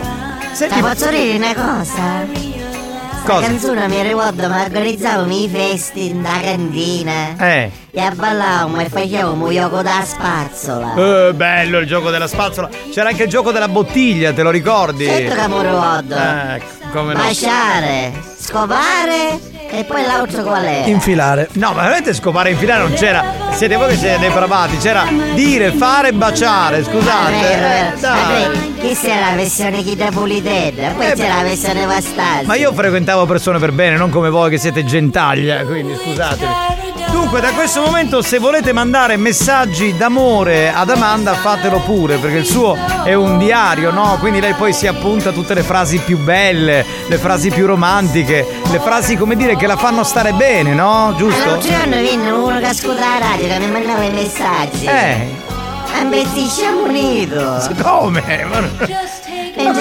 Senti, ma posso dire una cosa? La canzone mi ricordo, ma organizzavamo i festi in da cantina. Eh. E abballavamo e facevamo il gioco della spazzola. Eh, bello il gioco della spazzola. C'era anche il gioco della bottiglia, te lo ricordi? Certo che mi ricordo. Eh, come no. Baciare, scopare. E poi l'altro qual è? Infilare. No, ma veramente scopare e infilare non c'era. Siete voi che siete depravati. C'era dire, fare e baciare. Scusate. Ma vero, vero. Eh, dai. Poi, questa era la versione Chita Pulitella. Poi eh, c'era la versione Vastasi. Ma io frequentavo persone per bene, non come voi che siete gentaglia. Quindi scusatemi. Dunque, da questo momento, se volete mandare messaggi d'amore ad Amanda, fatelo pure, perché il suo è un diario, no? Quindi lei poi si appunta tutte le frasi più belle, le frasi più romantiche, le frasi, come dire, che la fanno stare bene, no? Giusto? L'altro giorno venne uno che ascoltava la radio, che mi mandava i messaggi. Eh! Ambezzisciamo unito! Come? Venne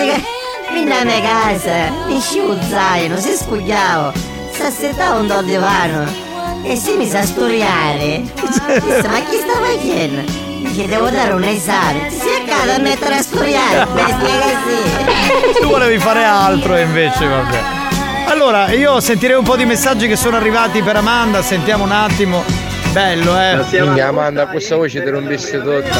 a mia casa, mi sciù zaino, si spugliavo, si assettava un do di divano. E si mise a studiare. Ma chi sta facendo? Dice, devo dare un esame. Si è accaduto a mettere a studiare. Tu volevi devi fare altro e invece vabbè. Allora io sentirei un po' di messaggi che sono arrivati per Amanda, sentiamo un attimo. Bello eh quindi Amanda questa voce te rompiste tutta.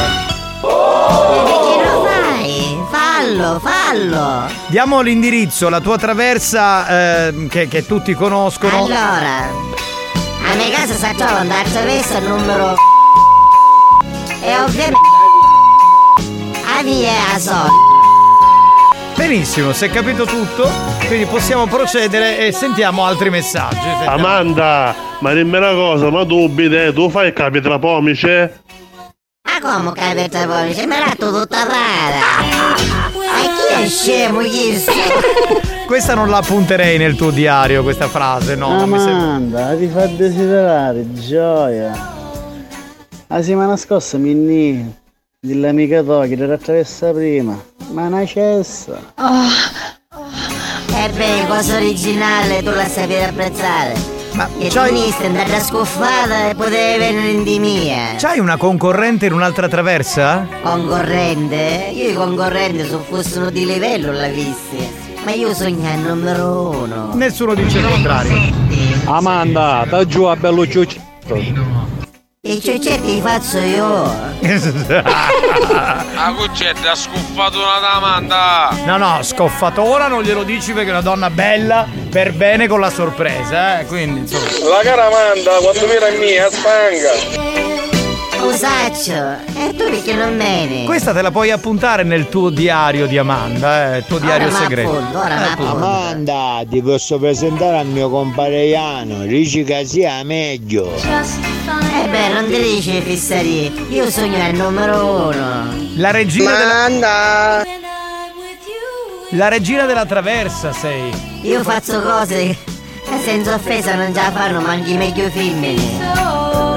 Oh! Perché lo fai? Fallo, fallo. Diamo l'indirizzo, la tua traversa eh, che, che tutti conoscono. Allora, a mia casa si trova una traversa numero e ovviamente a via a Sonic. Benissimo, si è capito tutto, quindi possiamo procedere e sentiamo altri messaggi. Sentiamo. Amanda, ma dimmi una cosa, ma dubite, tu fai il capitra pomice? Ma come capitra pomice? Me l'ha tutta rara! Ma chi è scemo chi Questa non la appunterei nel tuo diario, questa frase, no? Amanda, non mi ti fa desiderare, gioia! La settimana scorsa mi dell'amica tua che l'era attraversa prima, ma una cessa. Oh, oh. Ebbene, cosa originale tu la sapevi apprezzare. Ma che c'hai... tu mi sei andata scuffata e potevi venire in di mia. C'hai una concorrente in un'altra traversa? Concorrente? Io i concorrenti se fossero di livello la vissi. Ma io sogno il numero uno. Nessuno dice il contrario. Amanda, da giù a bello ciuccio. I ciuccetti li faccio io. La cuccetta ha scuffato una domanda. No no, scoffatora non glielo dici perché è una donna bella per bene con la sorpresa, eh. Quindi insomma. La cara Amanda, quando viene a mia spanga. Usaccio, e tu perché non meni? Questa te la puoi appuntare nel tuo diario di Amanda, eh, il tuo diario ora segreto. Appunto, ora eh, Amanda, ti posso presentare al mio compare Iano, dici che sia meglio. Just Eh beh, non ti dice fissari, io sogno il numero uno. La regina Amanda. Della... La regina della traversa sei. Io faccio cose che senza offesa non ce la fanno mangi meglio femmini.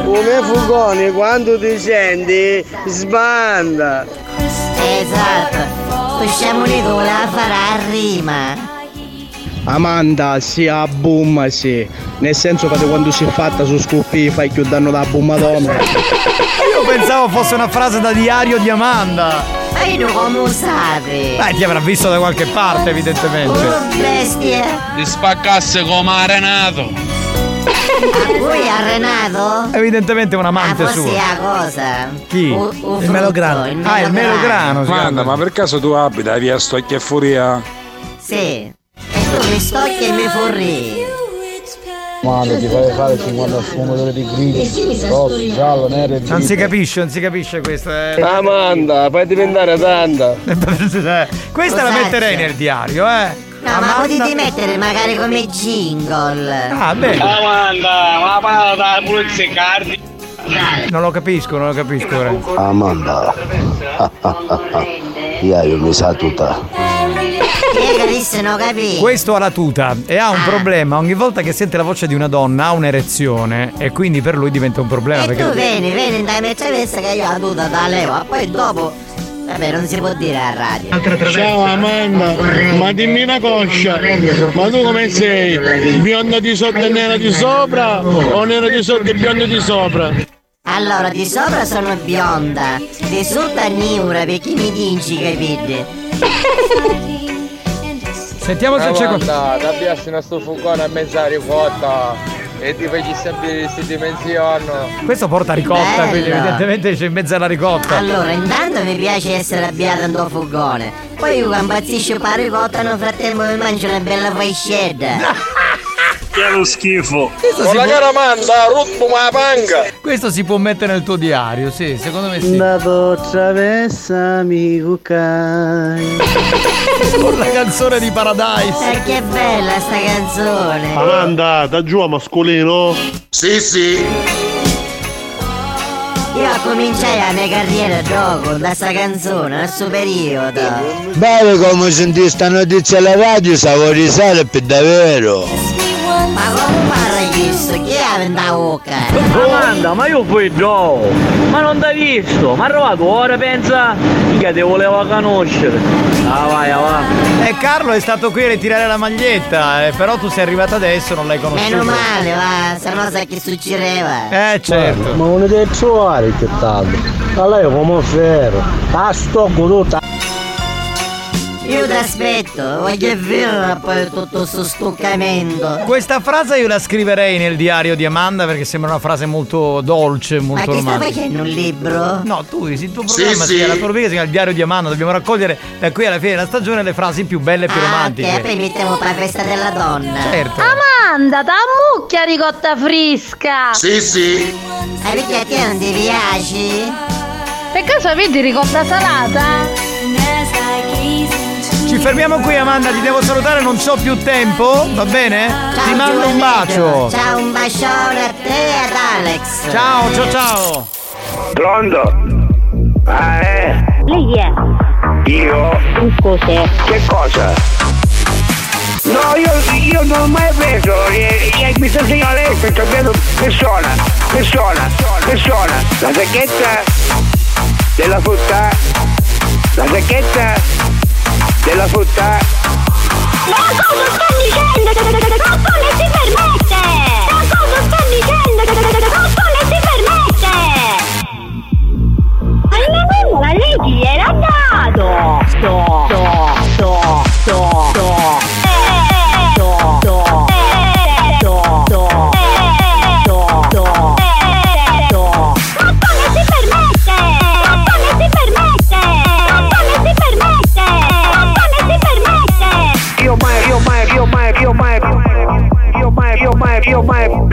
Come Fugone, quando ti senti, sbanda. Esatto, usciamo lì con la farà a rima. Amanda, si abbumma, sì. Nel senso che quando si è fatta su scoppì fai più danno da abbumatone. Io pensavo fosse una frase da diario di Amanda. Ma io come usate? Beh, ti avrà visto da qualche parte, evidentemente. Oh, bestia. Ti spaccasse come arenato. Ma lui è arenato? Evidentemente è un amante ah, suo. Ma cosa? Chi? U- il, frutto, melograno. il melograno. Ah, il melograno. Amanda, ma per caso tu abita via Stocchia e Furia? Sì. Mi stocchi e mi forri. Mano, ti fai fare cinquanta sfumature di grigio, rosso, giallo, nero e non si capisce, non si capisce questo. Eh. Amanda, fai diventare tanta. Questa lo la metterei faccio nel diario, eh. No, Amanda, ma potete mettere magari come jingle. Ah, bene. Amanda, ma parla da pulizia cardi. Non lo capisco, non lo capisco. Eh. Amanda. Io, io mi sa tutta. Questo ha la tuta e ha un ah. problema. Ogni volta che sente la voce di una donna ha un'erezione e quindi per lui diventa un problema. E perché tu vieni, vieni dai me travessa che io la tuta da levo. Poi dopo, vabbè, non si può dire a radio. Ciao Amanda, ma dimmi una coscia, ma tu come sei? Bionda di sotto e nera di sopra o nera di sotto e bionda di sopra? Allora, di sopra sono bionda, di sotto è niura perché mi dici, capite? Sentiamo Amanda, se c'è qualcosa. Da piace una stufugona a mezza ricotta e ti fai sapere queste dimensioni. Questo porta ricotta, bello, quindi evidentemente c'è in mezzo alla ricotta. Allora, intanto mi piace essere arrabbiata in tuo fugone. Poi io impazzisco per ricotta nel frattempo mi mangio una bella faiscetta. Che è lo schifo. Questo con la può... cara Amanda, rotto ma panca. Questo si può mettere nel tuo diario, sì, secondo me sì. La boccia vessa mi cucai. Con la canzone di Paradise. Eh, che bella sta canzone. Amanda, da giù a mascolino. Sì, sì. Io cominciai la mia carriera dopo da sta canzone, al suo periodo. Bello come sentì sta notizia alla radio, stavo risale per davvero. Ma come parla questo? Chi ha la bocca? Amanda, ma io poi no. Ma non t'ha visto? Ma arrivato ora pensa che te volevo conoscere. Ah, vai, ah, vai. Eh, Carlo è stato qui a ritirare la maglietta, eh, però tu sei arrivato adesso, non l'hai conosciuto. Meno male, va, se no sai che succedeva. Eh, certo. Ma uno deve trovare che tanto. Ma lei come ferro. Sta stocco tutta. Io da l'aspetto, voglio vivere poi tutto sto stuccamento. Questa frase io la scriverei nel diario di Amanda, perché sembra una frase molto dolce, molto romantica. Ma che stai facendo un libro? No, tu, il tuo programma sì, sì. La tua rubrica si chiama il diario di Amanda. Dobbiamo raccogliere da qui alla fine della stagione le frasi più belle e più ah, romantiche. Ok, poi mettiamo per la festa della donna. Certo. Amanda, da mucchia ricotta fresca. Sì, sì. Ma perché a te non ti piaci? Per caso avete ricotta salata? Ci fermiamo qui, Amanda, ti devo salutare, non c'ho più tempo, va bene? Ciao, ti mando un bacio. Ciao, un bacione a te e ad Alex. Ciao, ciao, ciao. Pronto? Ah, eh? Lei chi è? Io. Tu cos'è? Che cosa? No, io, io non ho mai preso, eh, eh, mi sono segnato adesso, ho preso persona, persona, persona, la sacchetta della frutta, la sacchetta... della frutta. Ma cosa sta dicendo? Ma come si permette? Ma cosa sta dicendo? Ma come si permette? Ma la lei chi era dato? So, so, so, so, so. So, so. So, so. Io mai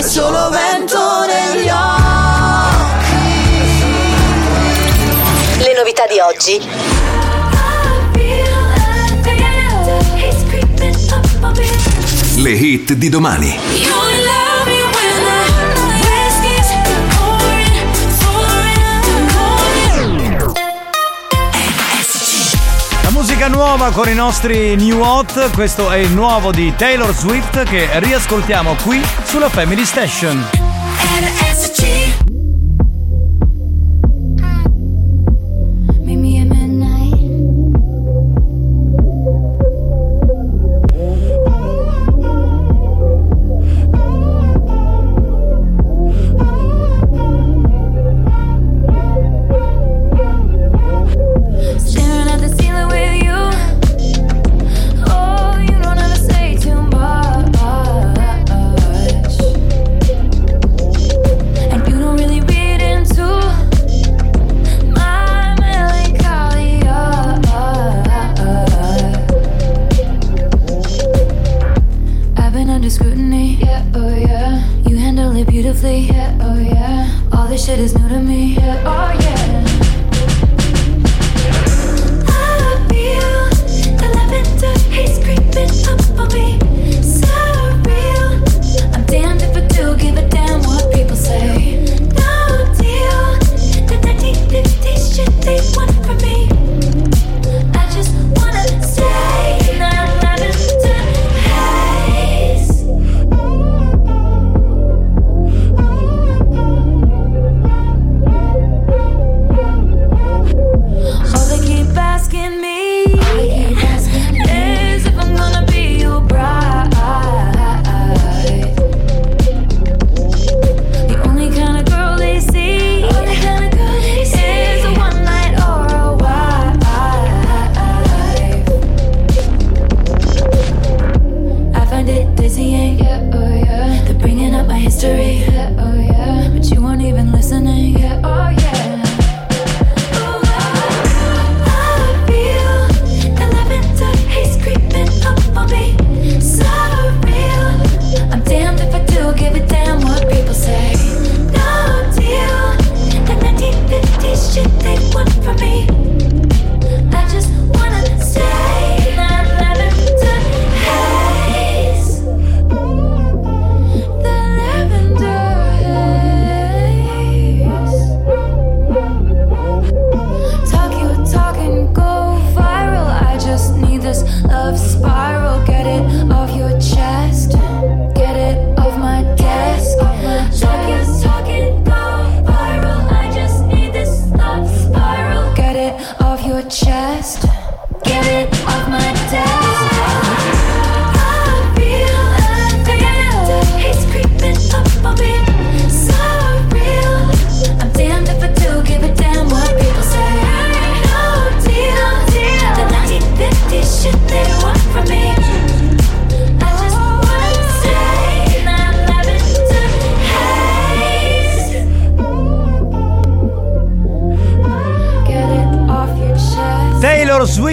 Solo vento negli occhi. Le novità di oggi. Le hit di domani. Musica nuova con i nostri New Hot, questo è il nuovo di Taylor Swift che riascoltiamo qui sulla Family Station. R S C.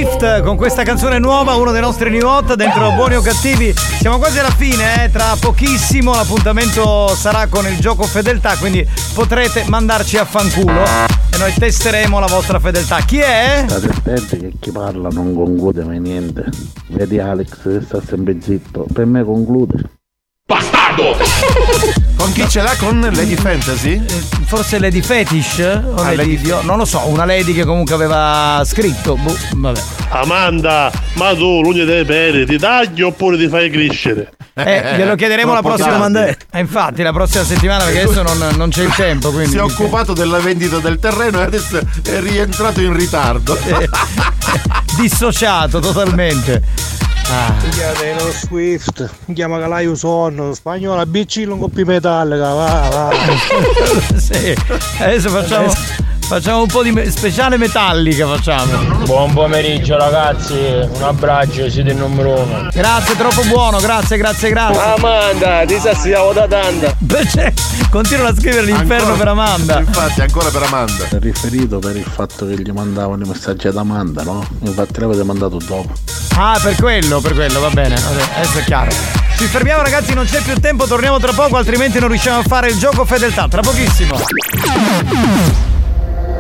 Swift con questa canzone nuova, uno dei nostri new hot dentro Buoni o Cattivi. Siamo quasi alla fine, eh? Tra pochissimo l'appuntamento sarà con il gioco fedeltà, quindi potrete mandarci a fanculo e noi testeremo la vostra fedeltà. Chi è? State attenti che chi parla non conclude mai niente. Vedi Alex che sta sempre zitto, per me conclude. Con chi ce l'ha? Con Lady Fantasy? Forse Lady Fetish? O ah, Lady Lady... Non lo so, una Lady che comunque aveva scritto. Boh, vabbè. Amanda, ma tu l'ugne dei peri ti taglio oppure ti fai crescere? Eh, glielo chiederemo la prossima mandata. Eh, infatti, la prossima settimana, perché adesso non, non c'è il tempo. Quindi si è occupato della vendita del terreno e adesso è rientrato in ritardo. Eh, dissociato totalmente. Ah. Lo Swift, mi chiama Calaio Sonno, Spagnola, B C non coppi metallica, va, va. Sì, adesso facciamo, facciamo un po' di me- speciale metallica, facciamo. Buon pomeriggio ragazzi, un abbraccio, siete il numero uno. Grazie, troppo buono, grazie, grazie, grazie. Amanda, ti sassiamo da tanta. Continua a scrivere l'inferno ancora, per Amanda. Infatti, ancora per Amanda. È riferito per il fatto che gli mandavano i messaggi ad Amanda, no? Infatti l'avete mandato dopo. Ah, per quello, per quello, va bene, va bene, adesso è chiaro. Ci fermiamo ragazzi, non c'è più tempo, torniamo tra poco, altrimenti non riusciamo a fare il gioco fedeltà, tra pochissimo.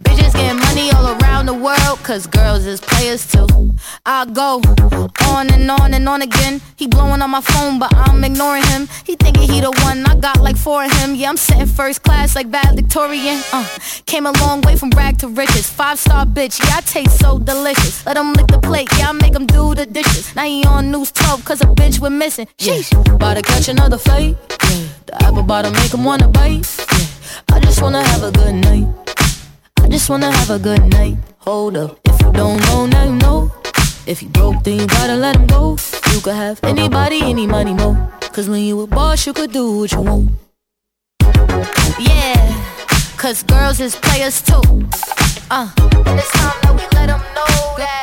Bitches getting money all around the world, 'cause girls is players too. I go on and on and on again. He blowing on my phone, but I'm ignoring him. He thinking he the one, I got like four of him. Yeah, I'm sitting first class like bad Victorian. Uh, came a long way from rag to riches. Five star bitch, yeah, I taste so delicious. Let him lick the plate, yeah, I make him do the dishes. Now he on news twelve, 'cause a bitch we're missing. Sheesh, yeah. About to catch another fight. Yeah, the apple bottom make 'em wanna bite. Yeah, I just wanna have a good night. I just wanna have a good night. Hold up, if you don't know, now you know. If you broke, then you gotta let 'em go. You could have anybody, any money, mo. 'Cause when you a boss, you could do what you want. Yeah, 'cause girls is players too. Uh, and it's time that we let 'em know that.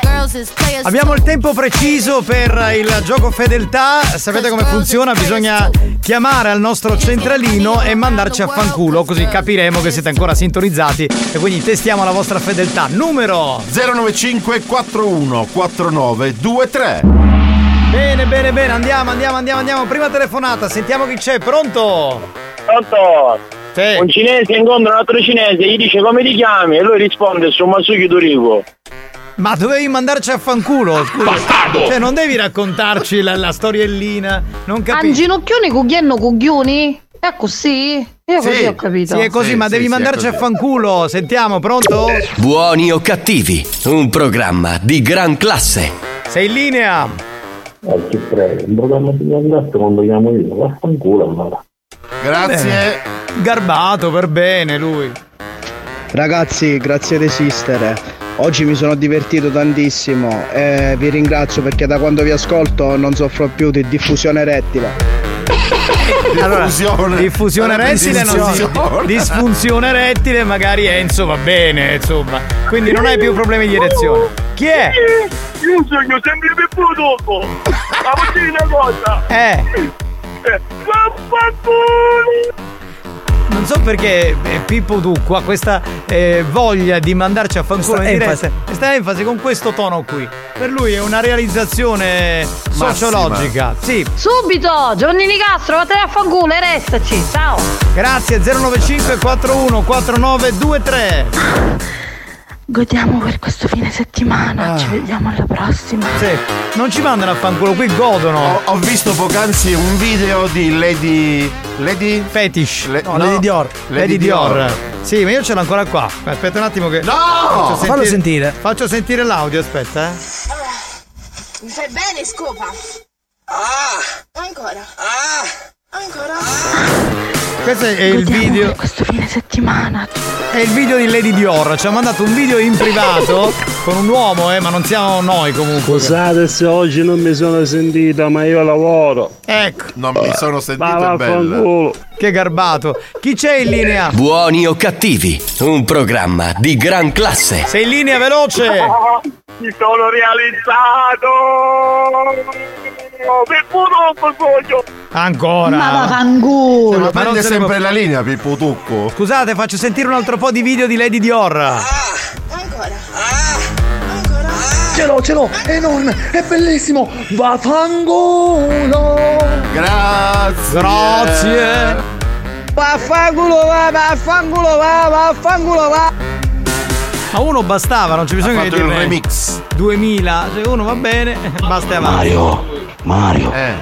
Abbiamo il tempo preciso per il gioco fedeltà. Sapete come funziona? Bisogna chiamare al nostro centralino e mandarci a fanculo, così capiremo che siete ancora sintonizzati e quindi testiamo la vostra fedeltà. Numero zero nove cinque quattro uno quattro nove due tre. Bene, bene, bene, andiamo, andiamo, andiamo, andiamo. Prima telefonata, sentiamo chi c'è, pronto? Pronto? Sì. Un cinese incontra un altro cinese e gli dice come ti chiami? E lui risponde, sono Masuki Dorigo. Ma dovevi mandarci a fanculo, scusa. Bastardo! Cioè non devi raccontarci la, la storiellina, non capisco. Anginocchioni, cuglienno, cuglioni? È così? Io sì, così ho capito. Sì, è così, sì, ma sì, devi sì, mandarci a fanculo. Sentiamo, pronto? Buoni o cattivi, un programma di gran classe. Sei in linea? Eh, ti prego, un programma di gran classe quando chiamo io, vaffanculo allora. Grazie. Beh, garbato per bene lui. Ragazzi, grazie ad esistere. Oggi mi sono divertito tantissimo e vi ringrazio perché da quando vi ascolto non soffro più di diffusione rettile. Allora, diffusione, diffusione rettile non si, disfunzione rettile magari Enzo va bene, insomma. Quindi non hai più problemi di erezione. Chi è? Io sogno sempre più dopo. Ma posso dire una cosa? Eh. Vaffanculo! Non so perché eh, Pippo Ducco ha questa eh, voglia di mandarci a fanculo in diretta, questa enfasi con questo tono qui. Per lui è una realizzazione massima, sociologica. Sì. Subito, Giovanni Nicastro, vattene a fanculo e restaci. Ciao. Grazie, zero nove cinque quattro uno quattro nove due tre. Godiamo per questo fine settimana, ah. Ci vediamo alla prossima. Sì, non ci mandano a fanculo, qui godono. Ho, ho visto poc'anzi un video di Lady... Lady Fetish Le... no, no, Lady Dior Lady, Lady Dior. Dior. Sì, ma io ce l'ho ancora qua. Aspetta un attimo che... No! Faccio sentire... Fallo sentire. Faccio sentire l'audio, aspetta eh. Allora, mi fai bene, scopa. Ah! Ancora. Ah! Ancora. Ah. Questo è Godiamo il video per questo fine settimana. È il video di Lady Dior. Ci ha mandato un video in privato con un uomo, eh, ma non siamo noi comunque. Scusate se oggi non mi sono sentita, ma io lavoro. Ecco. Non mi sono sentito bene. Che garbato. Chi c'è in linea? Buoni o cattivi, un programma di gran classe. Sei in linea, veloce. Oh, mi sono realizzato. Pippo Tucco sogno. Ancora. Ma vaffanculo. Ma prende sempre la linea Pippo Tucco. Scusate, faccio sentire un altro po' di video di Lady Dior. Ah, ancora. Ah, ancora. Ce l'ho, ce l'ho. E non, è bellissimo. Vaffanculo. Grazie. Grazie. Vaffanculo va, vaffanculo va, vaffanculo va. A uno bastava, non c'è bisogno di dire remix. duemila, se uno va bene, basta e avanti. Mario, Mario, eh.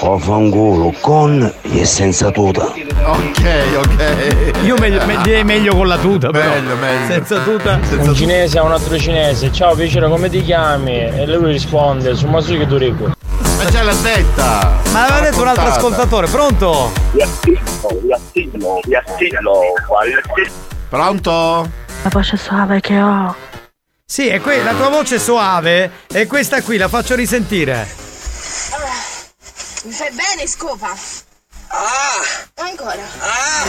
Vaffanculo con e senza tuta. Ok, ok. Io meglio, me, direi meglio con la tuta, però. Meglio, meglio. Senza tuta. Senza un cinese a un altro cinese. Ciao, piacere, come ti chiami? E lui risponde, su Masuki Dorigo. Ma c'è la setta. Ma l'aveva detto un altro ascoltatore, pronto? Riattino, riattino, riattino. Pronto? La voce soave che ho. Sì, è que- la tua voce soave e questa qui la faccio risentire. Allora, mi fai bene, scopa. Ah! Ancora. Ah!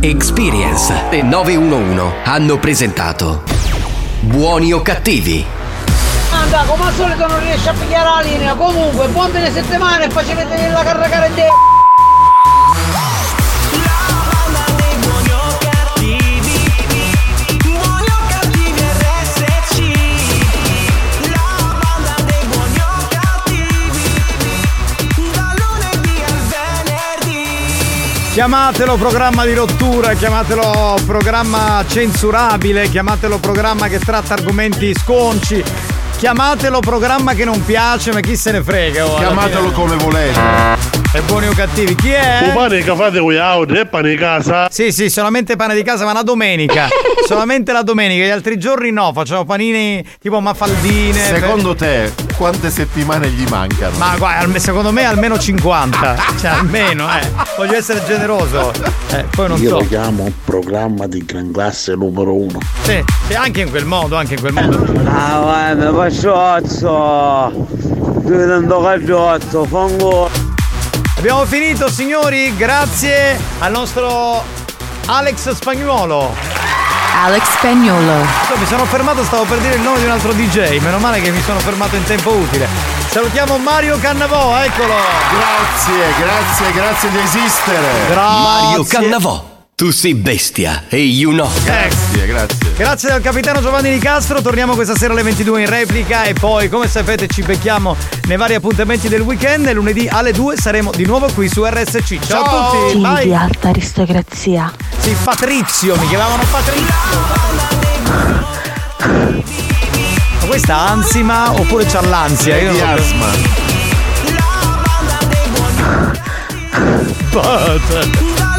Experience e nove uno uno hanno presentato Buoni o cattivi. Anda, come al solito non riesci a pigliare la linea. Comunque, buon delle settimane e facevete nella carracare de... Chiamatelo programma di rottura, chiamatelo programma censurabile, chiamatelo programma che tratta argomenti sconci, chiamatelo programma che non piace, ma chi se ne frega. Oh, chiamatelo come volete. E buoni o cattivi, chi è? Un pane che fate voi audio e pane di casa. Sì, sì, solamente pane di casa, ma la domenica. Solamente la domenica, gli altri giorni no, facciamo panini tipo mafaldine. Secondo per... te quante settimane gli mancano? Ma guarda, secondo me almeno cinquanta. Cioè almeno, eh. Voglio essere generoso. Eh, poi non Io so. Io lo chiamo programma di gran classe numero uno. Sì, sì, anche in quel modo, anche in quel modo. Ah, guarda, facciozzo. Diventando cagiozzo, fango. Abbiamo finito, signori, grazie al nostro Alex Spagnuolo. Alex Pagnuolo. Mi sono fermato, stavo per dire il nome di un altro di jay, meno male che mi sono fermato in tempo utile. Salutiamo Mario Cannavò, eccolo. Grazie, grazie, grazie di esistere. Grazie. Mario Cannavò. Tu sei bestia e you know. Grazie, grazie. Grazie al capitano Giovanni Di Castro. Torniamo questa sera alle ventidue in replica e poi, come sapete, ci becchiamo nei vari appuntamenti del weekend. Lunedì alle due saremo di nuovo qui su R S C. Ciao, Ciao. a tutti. Bye. Sì, di alta aristocrazia. Sì, Patrizio, mi chiamavano Patrizio. Ma questa ansima oppure c'ha l'ansia? Io non so asma. Bata.